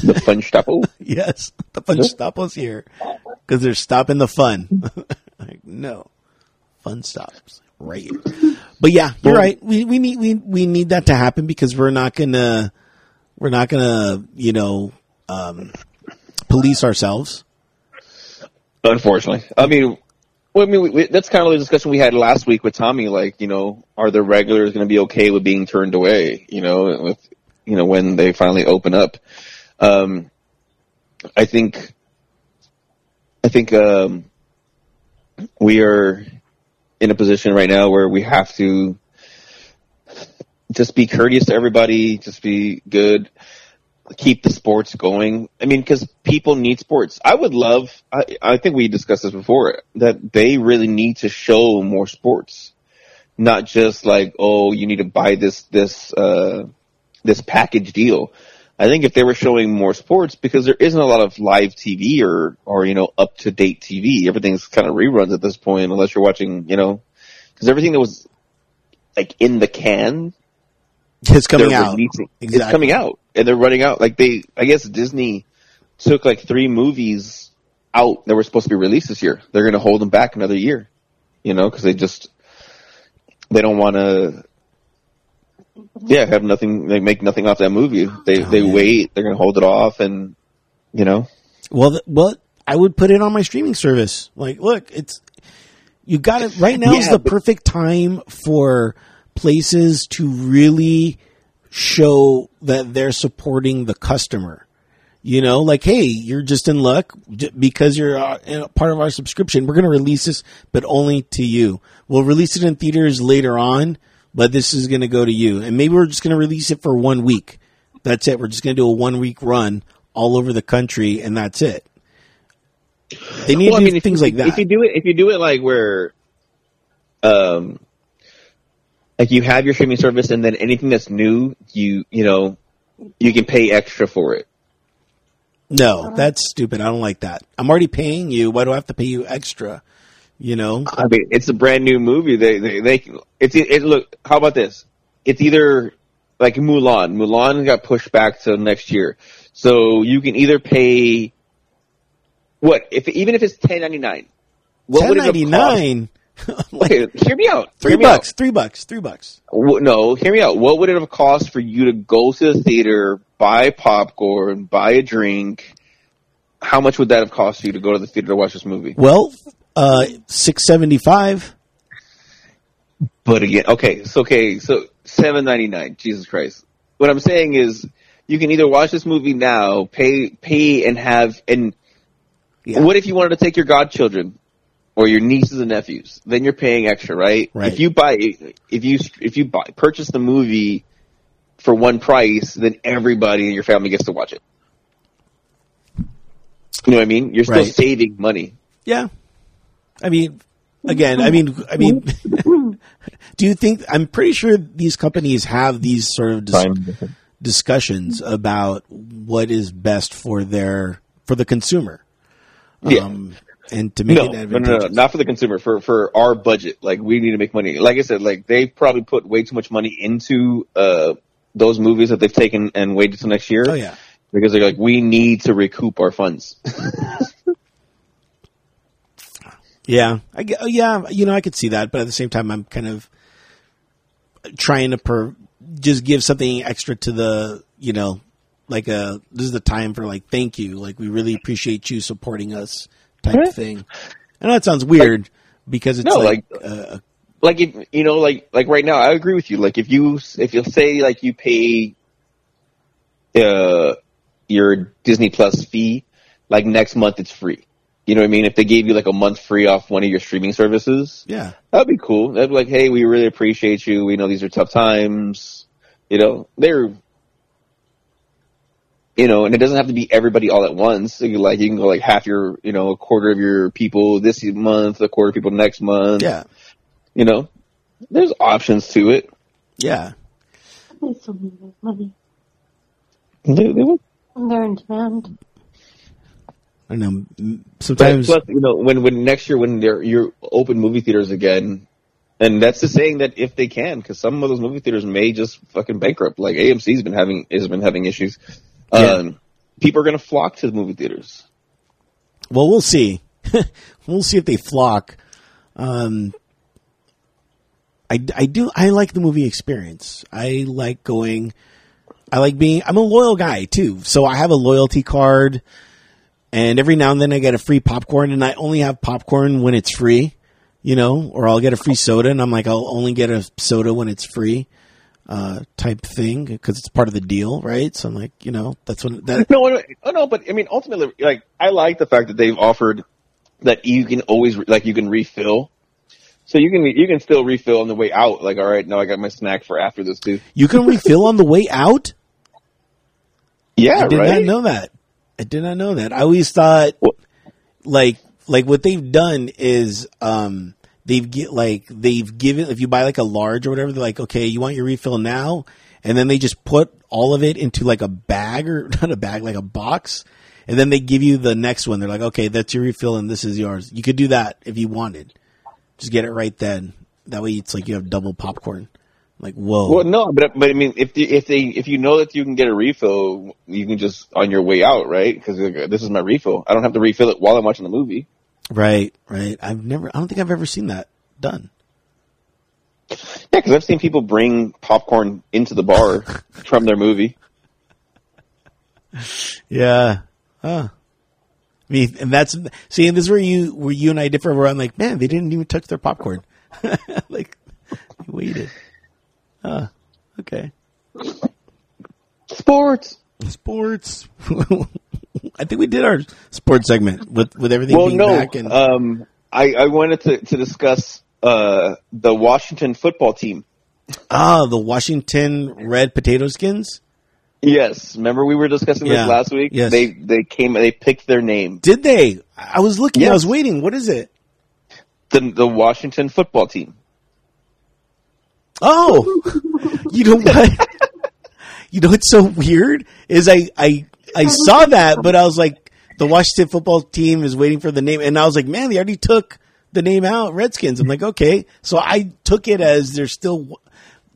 The Fun Stapo? Yes, the Fun Stapo's here because they're stopping the fun. Like, no, fun stops right. But yeah, you're right. We need that to happen because we're not gonna police ourselves. Unfortunately, I mean. Well, I mean, that's kind of the discussion we had last week with Tommy. Like, you know, are the regulars going to be okay with being turned away? You know, with when they finally open up. I think we are in a position right now where we have to just be courteous to everybody, just be good, keep the sports going. I mean, because people need sports. I would love, I think we discussed this before, that they really need to show more sports, not just like, oh, you need to buy this package deal. I think if they were showing more sports, because there isn't a lot of live TV or up to date TV. Everything's kind of reruns at this point, unless you're watching, because everything that was like in the can. It's coming out. Exactly. It's coming out, and they're running out. Like I guess Disney took like 3 movies out that were supposed to be released this year. They're going to hold them back another year, because they don't want to. Yeah, have nothing. They make nothing off that movie. They wait. They're going to hold it off, and Well, I would put it on my streaming service. Like, look, you got it right now. Is the perfect time for places to really show that they're supporting the customer, like, hey, you're just in luck because you're part of our subscription. We're going to release this, but only to you. We'll release it in theaters later on, but this is going to go to you. And maybe we're just going to release it for 1 week. That's it. We're just going to do a 1 week run all over the country. And that's it. They need to do things like that. If you do it like where, like you have your streaming service, and then anything that's new, you can pay extra for it. No, that's stupid. I don't like that. I'm already paying you. Why do I have to pay you extra? I mean, it's a brand new movie. Look. How about this? It's either like Mulan. Mulan got pushed back to next year, so you can either pay even if it's $10.99. What would it have cost? $10.99. Like, okay, hear me out. $3. No, hear me out. What would it have cost for you to go to the theater, buy popcorn, buy a drink? How much would that have cost you to go to the theater to watch this movie? Well, $6.75. But again, so $7.99. Jesus Christ! What I'm saying is, you can either watch this movie now, pay, and have. And what if you wanted to take your godchildren? Or your nieces and nephews, then you're paying extra, right? Right. If you purchase the movie for one price, then everybody in your family gets to watch it. You know what I mean? You're still saving money. Yeah. I mean, do you think? I'm pretty sure these companies have these sort of discussions about what is best for the consumer. Yeah. And to make it advantageous. No, not for the consumer, for our budget. Like, we need to make money. Like I said, like, they probably put way too much money into those movies that they've taken and waited till next year. Oh, yeah. Because they're like, we need to recoup our funds. Yeah. I could see that. But at the same time, I'm kind of trying to just give something extra to the, this is the time for, like, thank you. Like, we really appreciate you supporting us. type thing. I know that sounds weird because it's like if, you know, like right now, I agree with you. Like if you say like you pay your Disney Plus fee, like next month it's free. You know what I mean? If they gave you like a month free off one of your streaming services, yeah, that'd be cool. That'd be like, hey, we really appreciate you. We know these are tough times. You know, they're, you know, and it doesn't have to be everybody all at once. Like you can go like half your, you know, a quarter of your people this month, a quarter of people next month. Yeah. You know, there's options to it. Yeah. They still need this money. They will. They're in demand. I know. Sometimes, plus, you know, when next year when you're open movie theaters again, and that's the saying that if they can, because some of those movie theaters may just fucking bankrupt. Like AMC's been having issues. Yeah. People are going to flock to the movie theaters. Well, we'll see. We'll see if they flock. I do. I like the movie experience. I like going. I like being. I'm a loyal guy too, so I have a loyalty card, and every now and then I get a free popcorn, and I only have popcorn when it's free, you know, or I'll get a free soda, and I'm like, I'll only get a soda when it's free, type thing, because it's part of the deal, right? So I'm like, you know, that's when that. No, but I mean, ultimately, like, I like the fact that they've offered that you can always like you can refill. So you can still refill on the way out. Like, all right, now I got my snack for after this too. You can refill on the way out? Yeah, I did not know that. I always thought, like what they've done is they've given if you buy like a large or whatever, they're like, okay, you want your refill now, and then they just put all of it into like a bag or not a bag, like a box, and then they give you the next one. They're like, okay, that's your refill and this is yours. You could do that if you wanted. Just get it right then. That way, it's like you have double popcorn. Like, whoa. Well, no, but I mean, if you know that you can get a refill, you can just on your way out, right? Because this is my refill. I don't have to refill it while I'm watching the movie. Right. I don't think I've ever seen that done. Yeah, because I've seen people bring popcorn into the bar from their movie. Yeah. Huh. I mean, and this is where you and I differ. Where I'm like, man, they didn't even touch their popcorn. Like, they waited. Okay. Sports. I think we did our sports segment with everything back. And I wanted to discuss the Washington football team. Ah, the Washington Red Potato Skins. Yes, remember we were discussing this last week? Yes. They came and they picked their name. Did they? I was looking. Yes. I was waiting. What is it? The Washington football team. Oh. You know what? You know what's so weird is I saw that, but I was like, the Washington football team is waiting for the name, and I was like, man, they already took the name out, Redskins. I'm like, okay. So I took it as they're still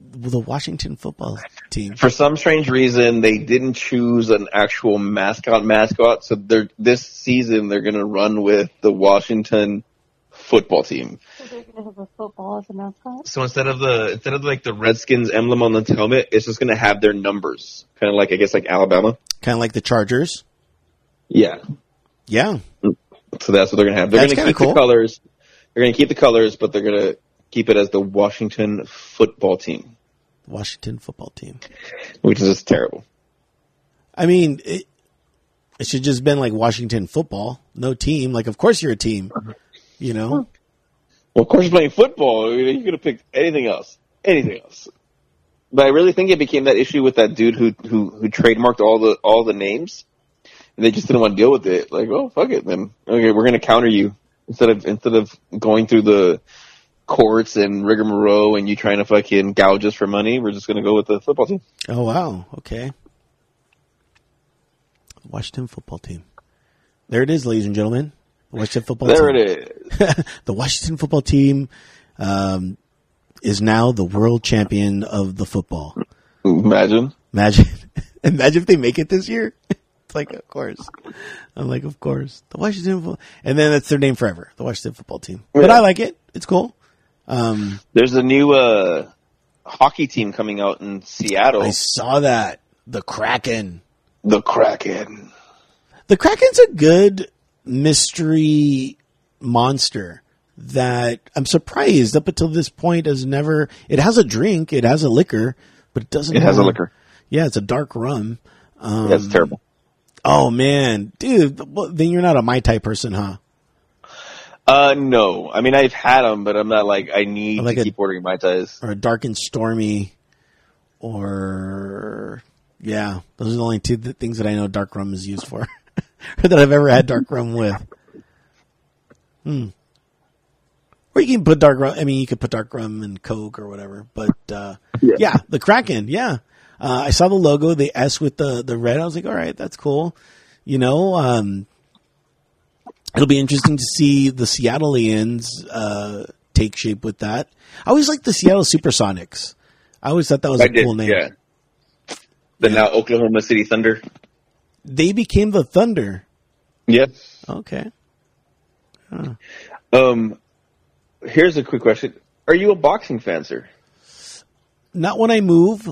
the Washington football team. For some strange reason, they didn't choose an actual mascot. So this season, they're going to run with the Washington football team. So they're going to have a football as a mascot? So instead of like the Redskins emblem on the helmet, it's just going to have their numbers. Kind of like, I guess, like Alabama. Kind of like the Chargers. Yeah. Yeah. So that's what they're going to have. They're going to keep the colors. They're going to keep the colors, but they're going to keep it as the Washington football team. Which is just terrible. I mean, it should just been like Washington football, no team. Like, of course you're a team, you know? Well, of course you're playing football. You could have picked anything else. But I really think it became that issue with that dude who trademarked all the names, and they just didn't want to deal with it. Like, oh, fuck it, then. Okay, we're going to counter you instead of going through the courts and rigmarole and you trying to fucking gouge us for money, we're just going to go with the football team. Oh, wow. Okay. Washington football team. There it is, ladies and gentlemen. Washington football team. There it is. The Washington football team is now the world champion of the football. Imagine. Imagine if they make it this year. It's like, of course. I'm like, of course. The Washington football. And then that's their name forever. The Washington football team. Yeah. But I like it. It's cool. There's a new hockey team coming out in Seattle. I saw that. The Kraken. The Kraken's a good mystery monster that I'm surprised up until this point has never. It has a drink, it has a liquor, but it doesn't. It has a liquor. Yeah, it's a dark rum. That's terrible. Oh man, dude. Then you're not a Mai Tai person, huh? No. I mean, I've had them, but I'm not like I need like to keep ordering Mai Tais. Or a dark and stormy, or yeah, those are the only two things that I know dark rum is used for, or that I've ever had dark rum with. Or you can put dark rum. I mean, you could put dark rum and Coke or whatever. But yeah, the Kraken. Yeah, I saw the logo, the S with the red. I was like, all right, that's cool. You know, it'll be interesting to see the Seattleians take shape with that. I always liked the Seattle Supersonics. I always thought that was a cool name. Yeah. The now Oklahoma City Thunder. They became the Thunder. Yep. Okay. Huh. Here's a quick question. Are you a boxing fan, sir? Not when I move,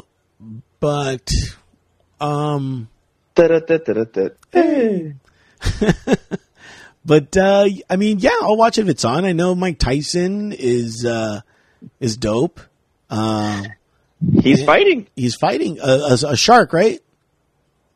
but... But, I mean, yeah, I'll watch it if it's on. I know Mike Tyson is dope. He's fighting a shark, right?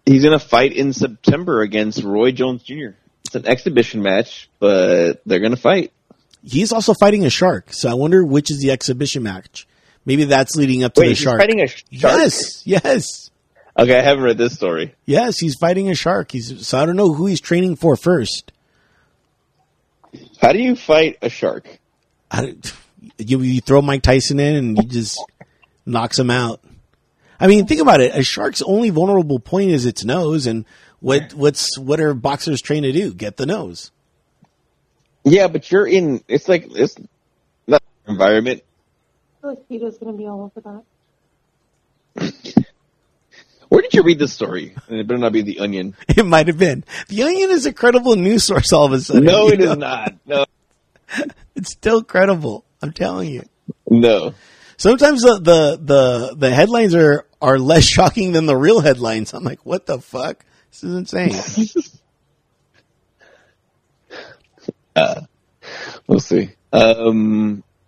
He's going to fight in September against Roy Jones Jr. It's an exhibition match, but they're going to fight. He's also fighting a shark, so I wonder which is the exhibition match. Maybe that's leading up to the shark. He's fighting a shark? Yes. Okay, I haven't read this story. Yes, he's fighting a shark. So I don't know who he's training for first. How do you fight a shark? You throw Mike Tyson in and he just knocks him out. I mean, think about it. A shark's only vulnerable point is its nose, and what are boxers trained to do? Get the nose. Yeah, but you're in. It's like it's not your environment. I feel like Peter's gonna be all over that. Where did you read this story? And it better not be The Onion. It might have been. The Onion is a credible news source. All of a sudden, no, it is not. No, it's still credible. I'm telling you. No. Sometimes the headlines are less shocking than the real headlines. I'm like, what the fuck? This is insane. We'll see.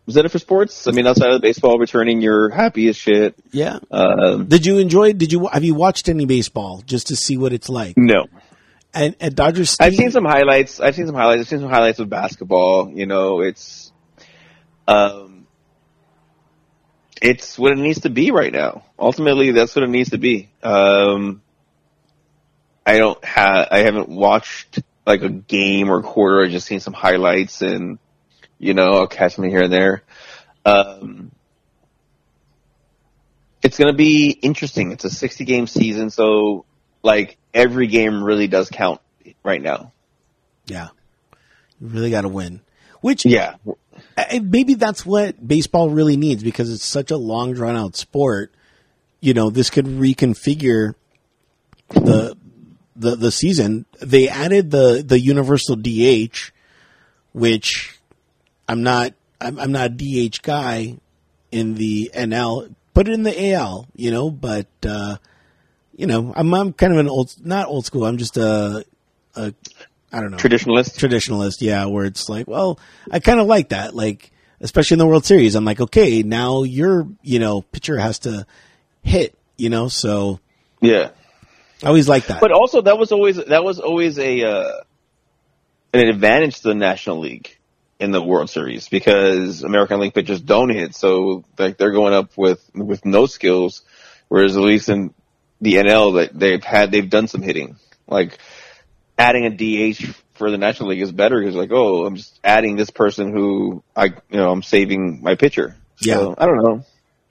Was that it for sports? I mean, outside of baseball, returning, you're happy as shit. Yeah. Have you watched any baseball just to see what it's like? No. And at Dodger Stadium, I've seen some highlights of basketball. You know, it's what it needs to be right now. Ultimately, that's what it needs to be. I haven't watched like a game or a quarter. I just seen some highlights, and you know, I'll catch me here and there. It's going to be interesting. It's a 60-game season, so like every game really does count right now. Yeah, you really got to win. Which maybe that's what baseball really needs, because it's such a long drawn out sport. You know, this could reconfigure the season. They added the universal DH, which I'm not a DH guy in the NL. Put it in the AL, you know. But you know, I'm kind of not old school. I'm just a I don't know, traditionalist. Yeah, where it's like, well, I kind of like that. Like, especially in the World Series, I'm like, okay, now your pitcher has to hit. You know, so yeah. I always like that. But also, that was always an advantage to the National League in the World Series, because American League pitchers don't hit, so like they're going up with no skills. Whereas at least in the NL, that they've done some hitting. Like adding a DH for the National League is better because like, oh, I'm just adding this person who I'm saving my pitcher. Yeah, so, I don't know.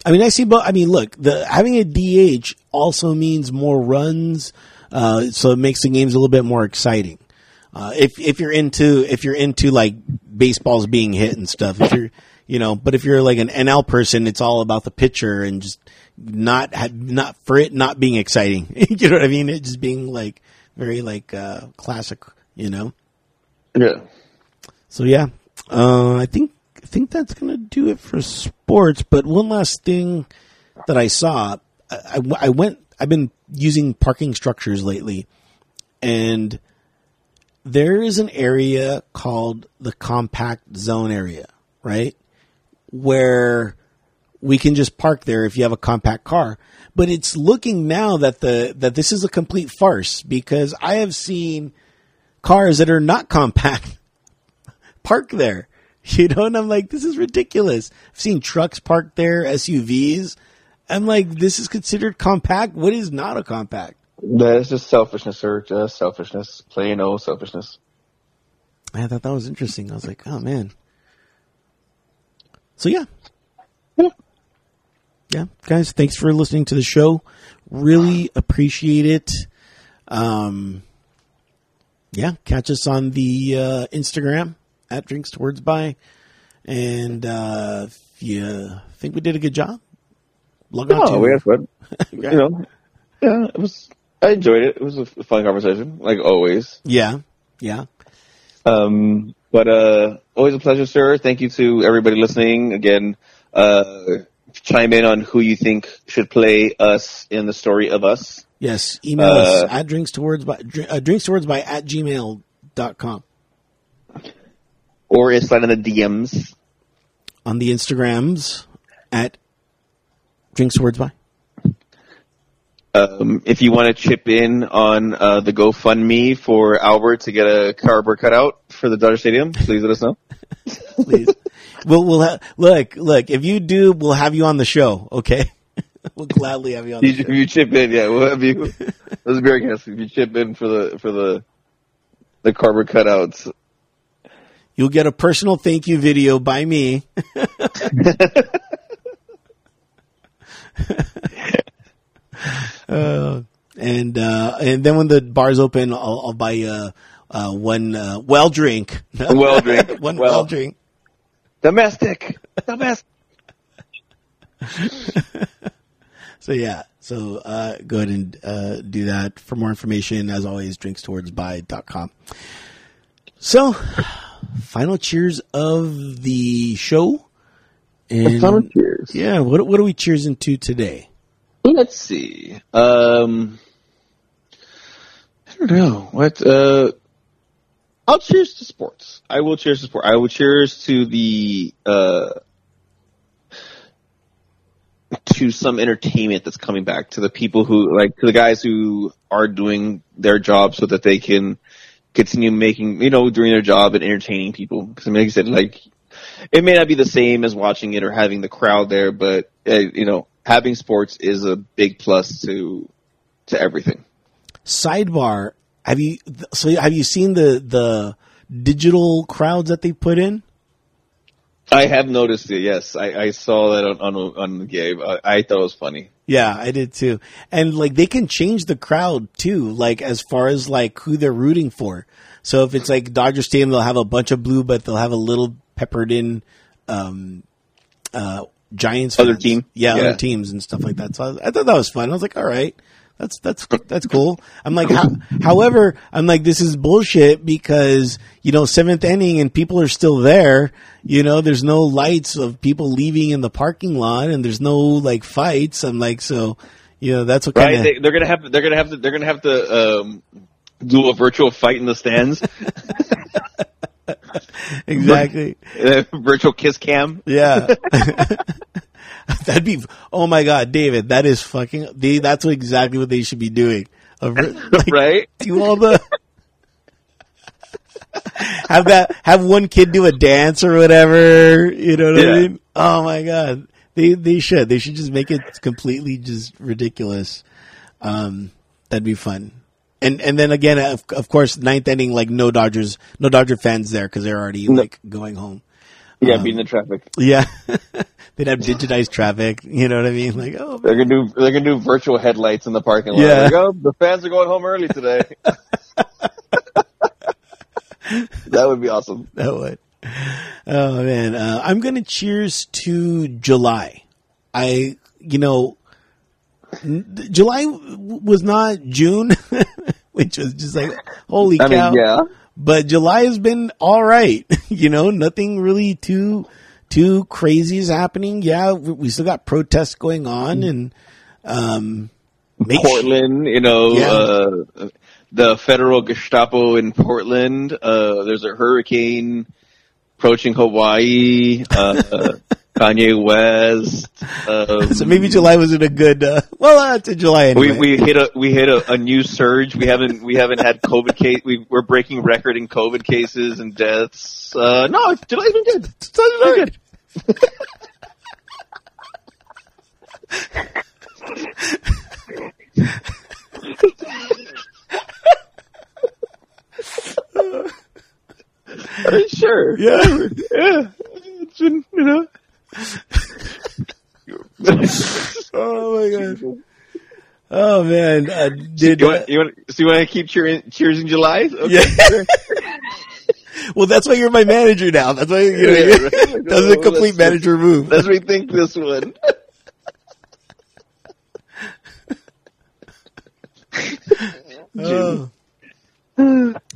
I mean, I see, but I mean, look, having a DH also means more runs, so it makes the games a little bit more exciting. If you're into like baseballs being hit and stuff, but if you're like an NL person, it's all about the pitcher and just not being exciting. You know what I mean? It just being like very like classic, you know? Yeah. So yeah, I think that's going to do it for sports. But one last thing that I saw, I've been using parking structures lately, and there is an area called the compact zone area, right? Where we can just park there if you have a compact car. But it's looking now that that this is a complete farce, because I have seen cars that are not compact park there, you know, and I'm like, this is ridiculous. I've seen trucks parked there, SUVs. I'm like, this is considered compact. What is not a compact? That is just selfishness, sir. Just selfishness. Plain old selfishness. I thought that was interesting. I was like, oh, man. So, yeah. Yeah, guys, thanks for listening to the show. Really appreciate it. Yeah, catch us on the Instagram at Drinks to Words By. And if you think we did a good job, log on to we had fun. You know, yeah, it was. I enjoyed it. It was a fun conversation, like always. Yeah, yeah. But always a pleasure, sir. Thank you to everybody listening again. Chime in on who you think should play us in the story of us. Yes, email us at drinkstowardsby at gmail.com. Or slide in the DMs. On the Instagrams at drinkstowardsby. If you want to chip in on the GoFundMe for Albert to get a cardboard cutout for the Dodger Stadium, please let us know. Please. Look, if you do, we'll have you on the show, okay? We'll gladly have you on the show. If you chip in, yeah, we'll have you. That's very nice. If you chip in for the cardboard cutouts, you'll get a personal thank you video by me. And then when the bar's open, I'll buy one well drink. One well drink. Domestic. So, yeah. So, go ahead and do that. For more information, as always, drinkstowardsby.com. So, final cheers of the show. And, final cheers. Yeah. What are we cheersing to today? Let's see. I don't know. What... I'll cheers to sports. I will cheers to sports. I will cheers to the to some entertainment that's coming back, to the people who to the guys who are doing their job so that they can continue making, doing their job and entertaining people. Because like I said, it may not be the same as watching it or having the crowd there, but having sports is a big plus to everything. Sidebar. Have you seen the digital crowds that they put in? I have noticed it. Yes, I saw that on Gabe. I thought it was funny. Yeah, I did too. And they can change the crowd too. As far as who they're rooting for. So if it's Dodger Stadium, they'll have a bunch of blue, but they'll have a little peppered in Giants fans. Other team, yeah, other teams and stuff like that. So I thought that was fun. I was like, all right. That's cool. I'm like, however, I'm like, this is bullshit because, 7th inning and people are still there. There's no lights of people leaving in the parking lot and there's no fights. I'm like, so, that's what kind of. Right. They're going to have to do a virtual fight in the stands. Exactly. Virtual kiss cam. Yeah. That'd be, oh my God, David, that is that's exactly what they should be doing. Right? Do all the, have one kid do a dance or whatever, what I mean? Oh my God. They should just make it completely just ridiculous. That'd be fun. And then again, of course, 9th inning, no Dodger fans there because they're already going home. Yeah, beating the traffic. Yeah, they'd have digitized traffic. You know what I mean? They're gonna do virtual headlights in the parking lot. Yeah. The fans are going home early today. That would be awesome. That would. Oh man, I'm gonna cheers to July. July was not June, which was just holy cow. Yeah. But July has been all right. Nothing really too crazy is happening. Yeah, we still got protests going on and Portland, the federal Gestapo in Portland. There's a hurricane approaching Hawaii. Kanye West. So maybe July wasn't a good. To July anyway. We hit a new surge. We haven't had COVID case. We're breaking record in COVID cases and deaths. No, July's been good. July's been good. Are you sure? Yeah. It's been, Oh my god! Oh man! So you want to keep cheers in July? Okay. Yeah. Well, that's why you're my manager now. That's why right. That was a complete manager move. Let's rethink this one.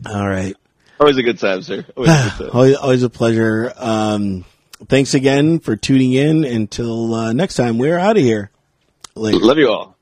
All right. Always a good time, sir. Always a pleasure. Thanks again for tuning in. Until next time, we're out of here. Later. Love you all.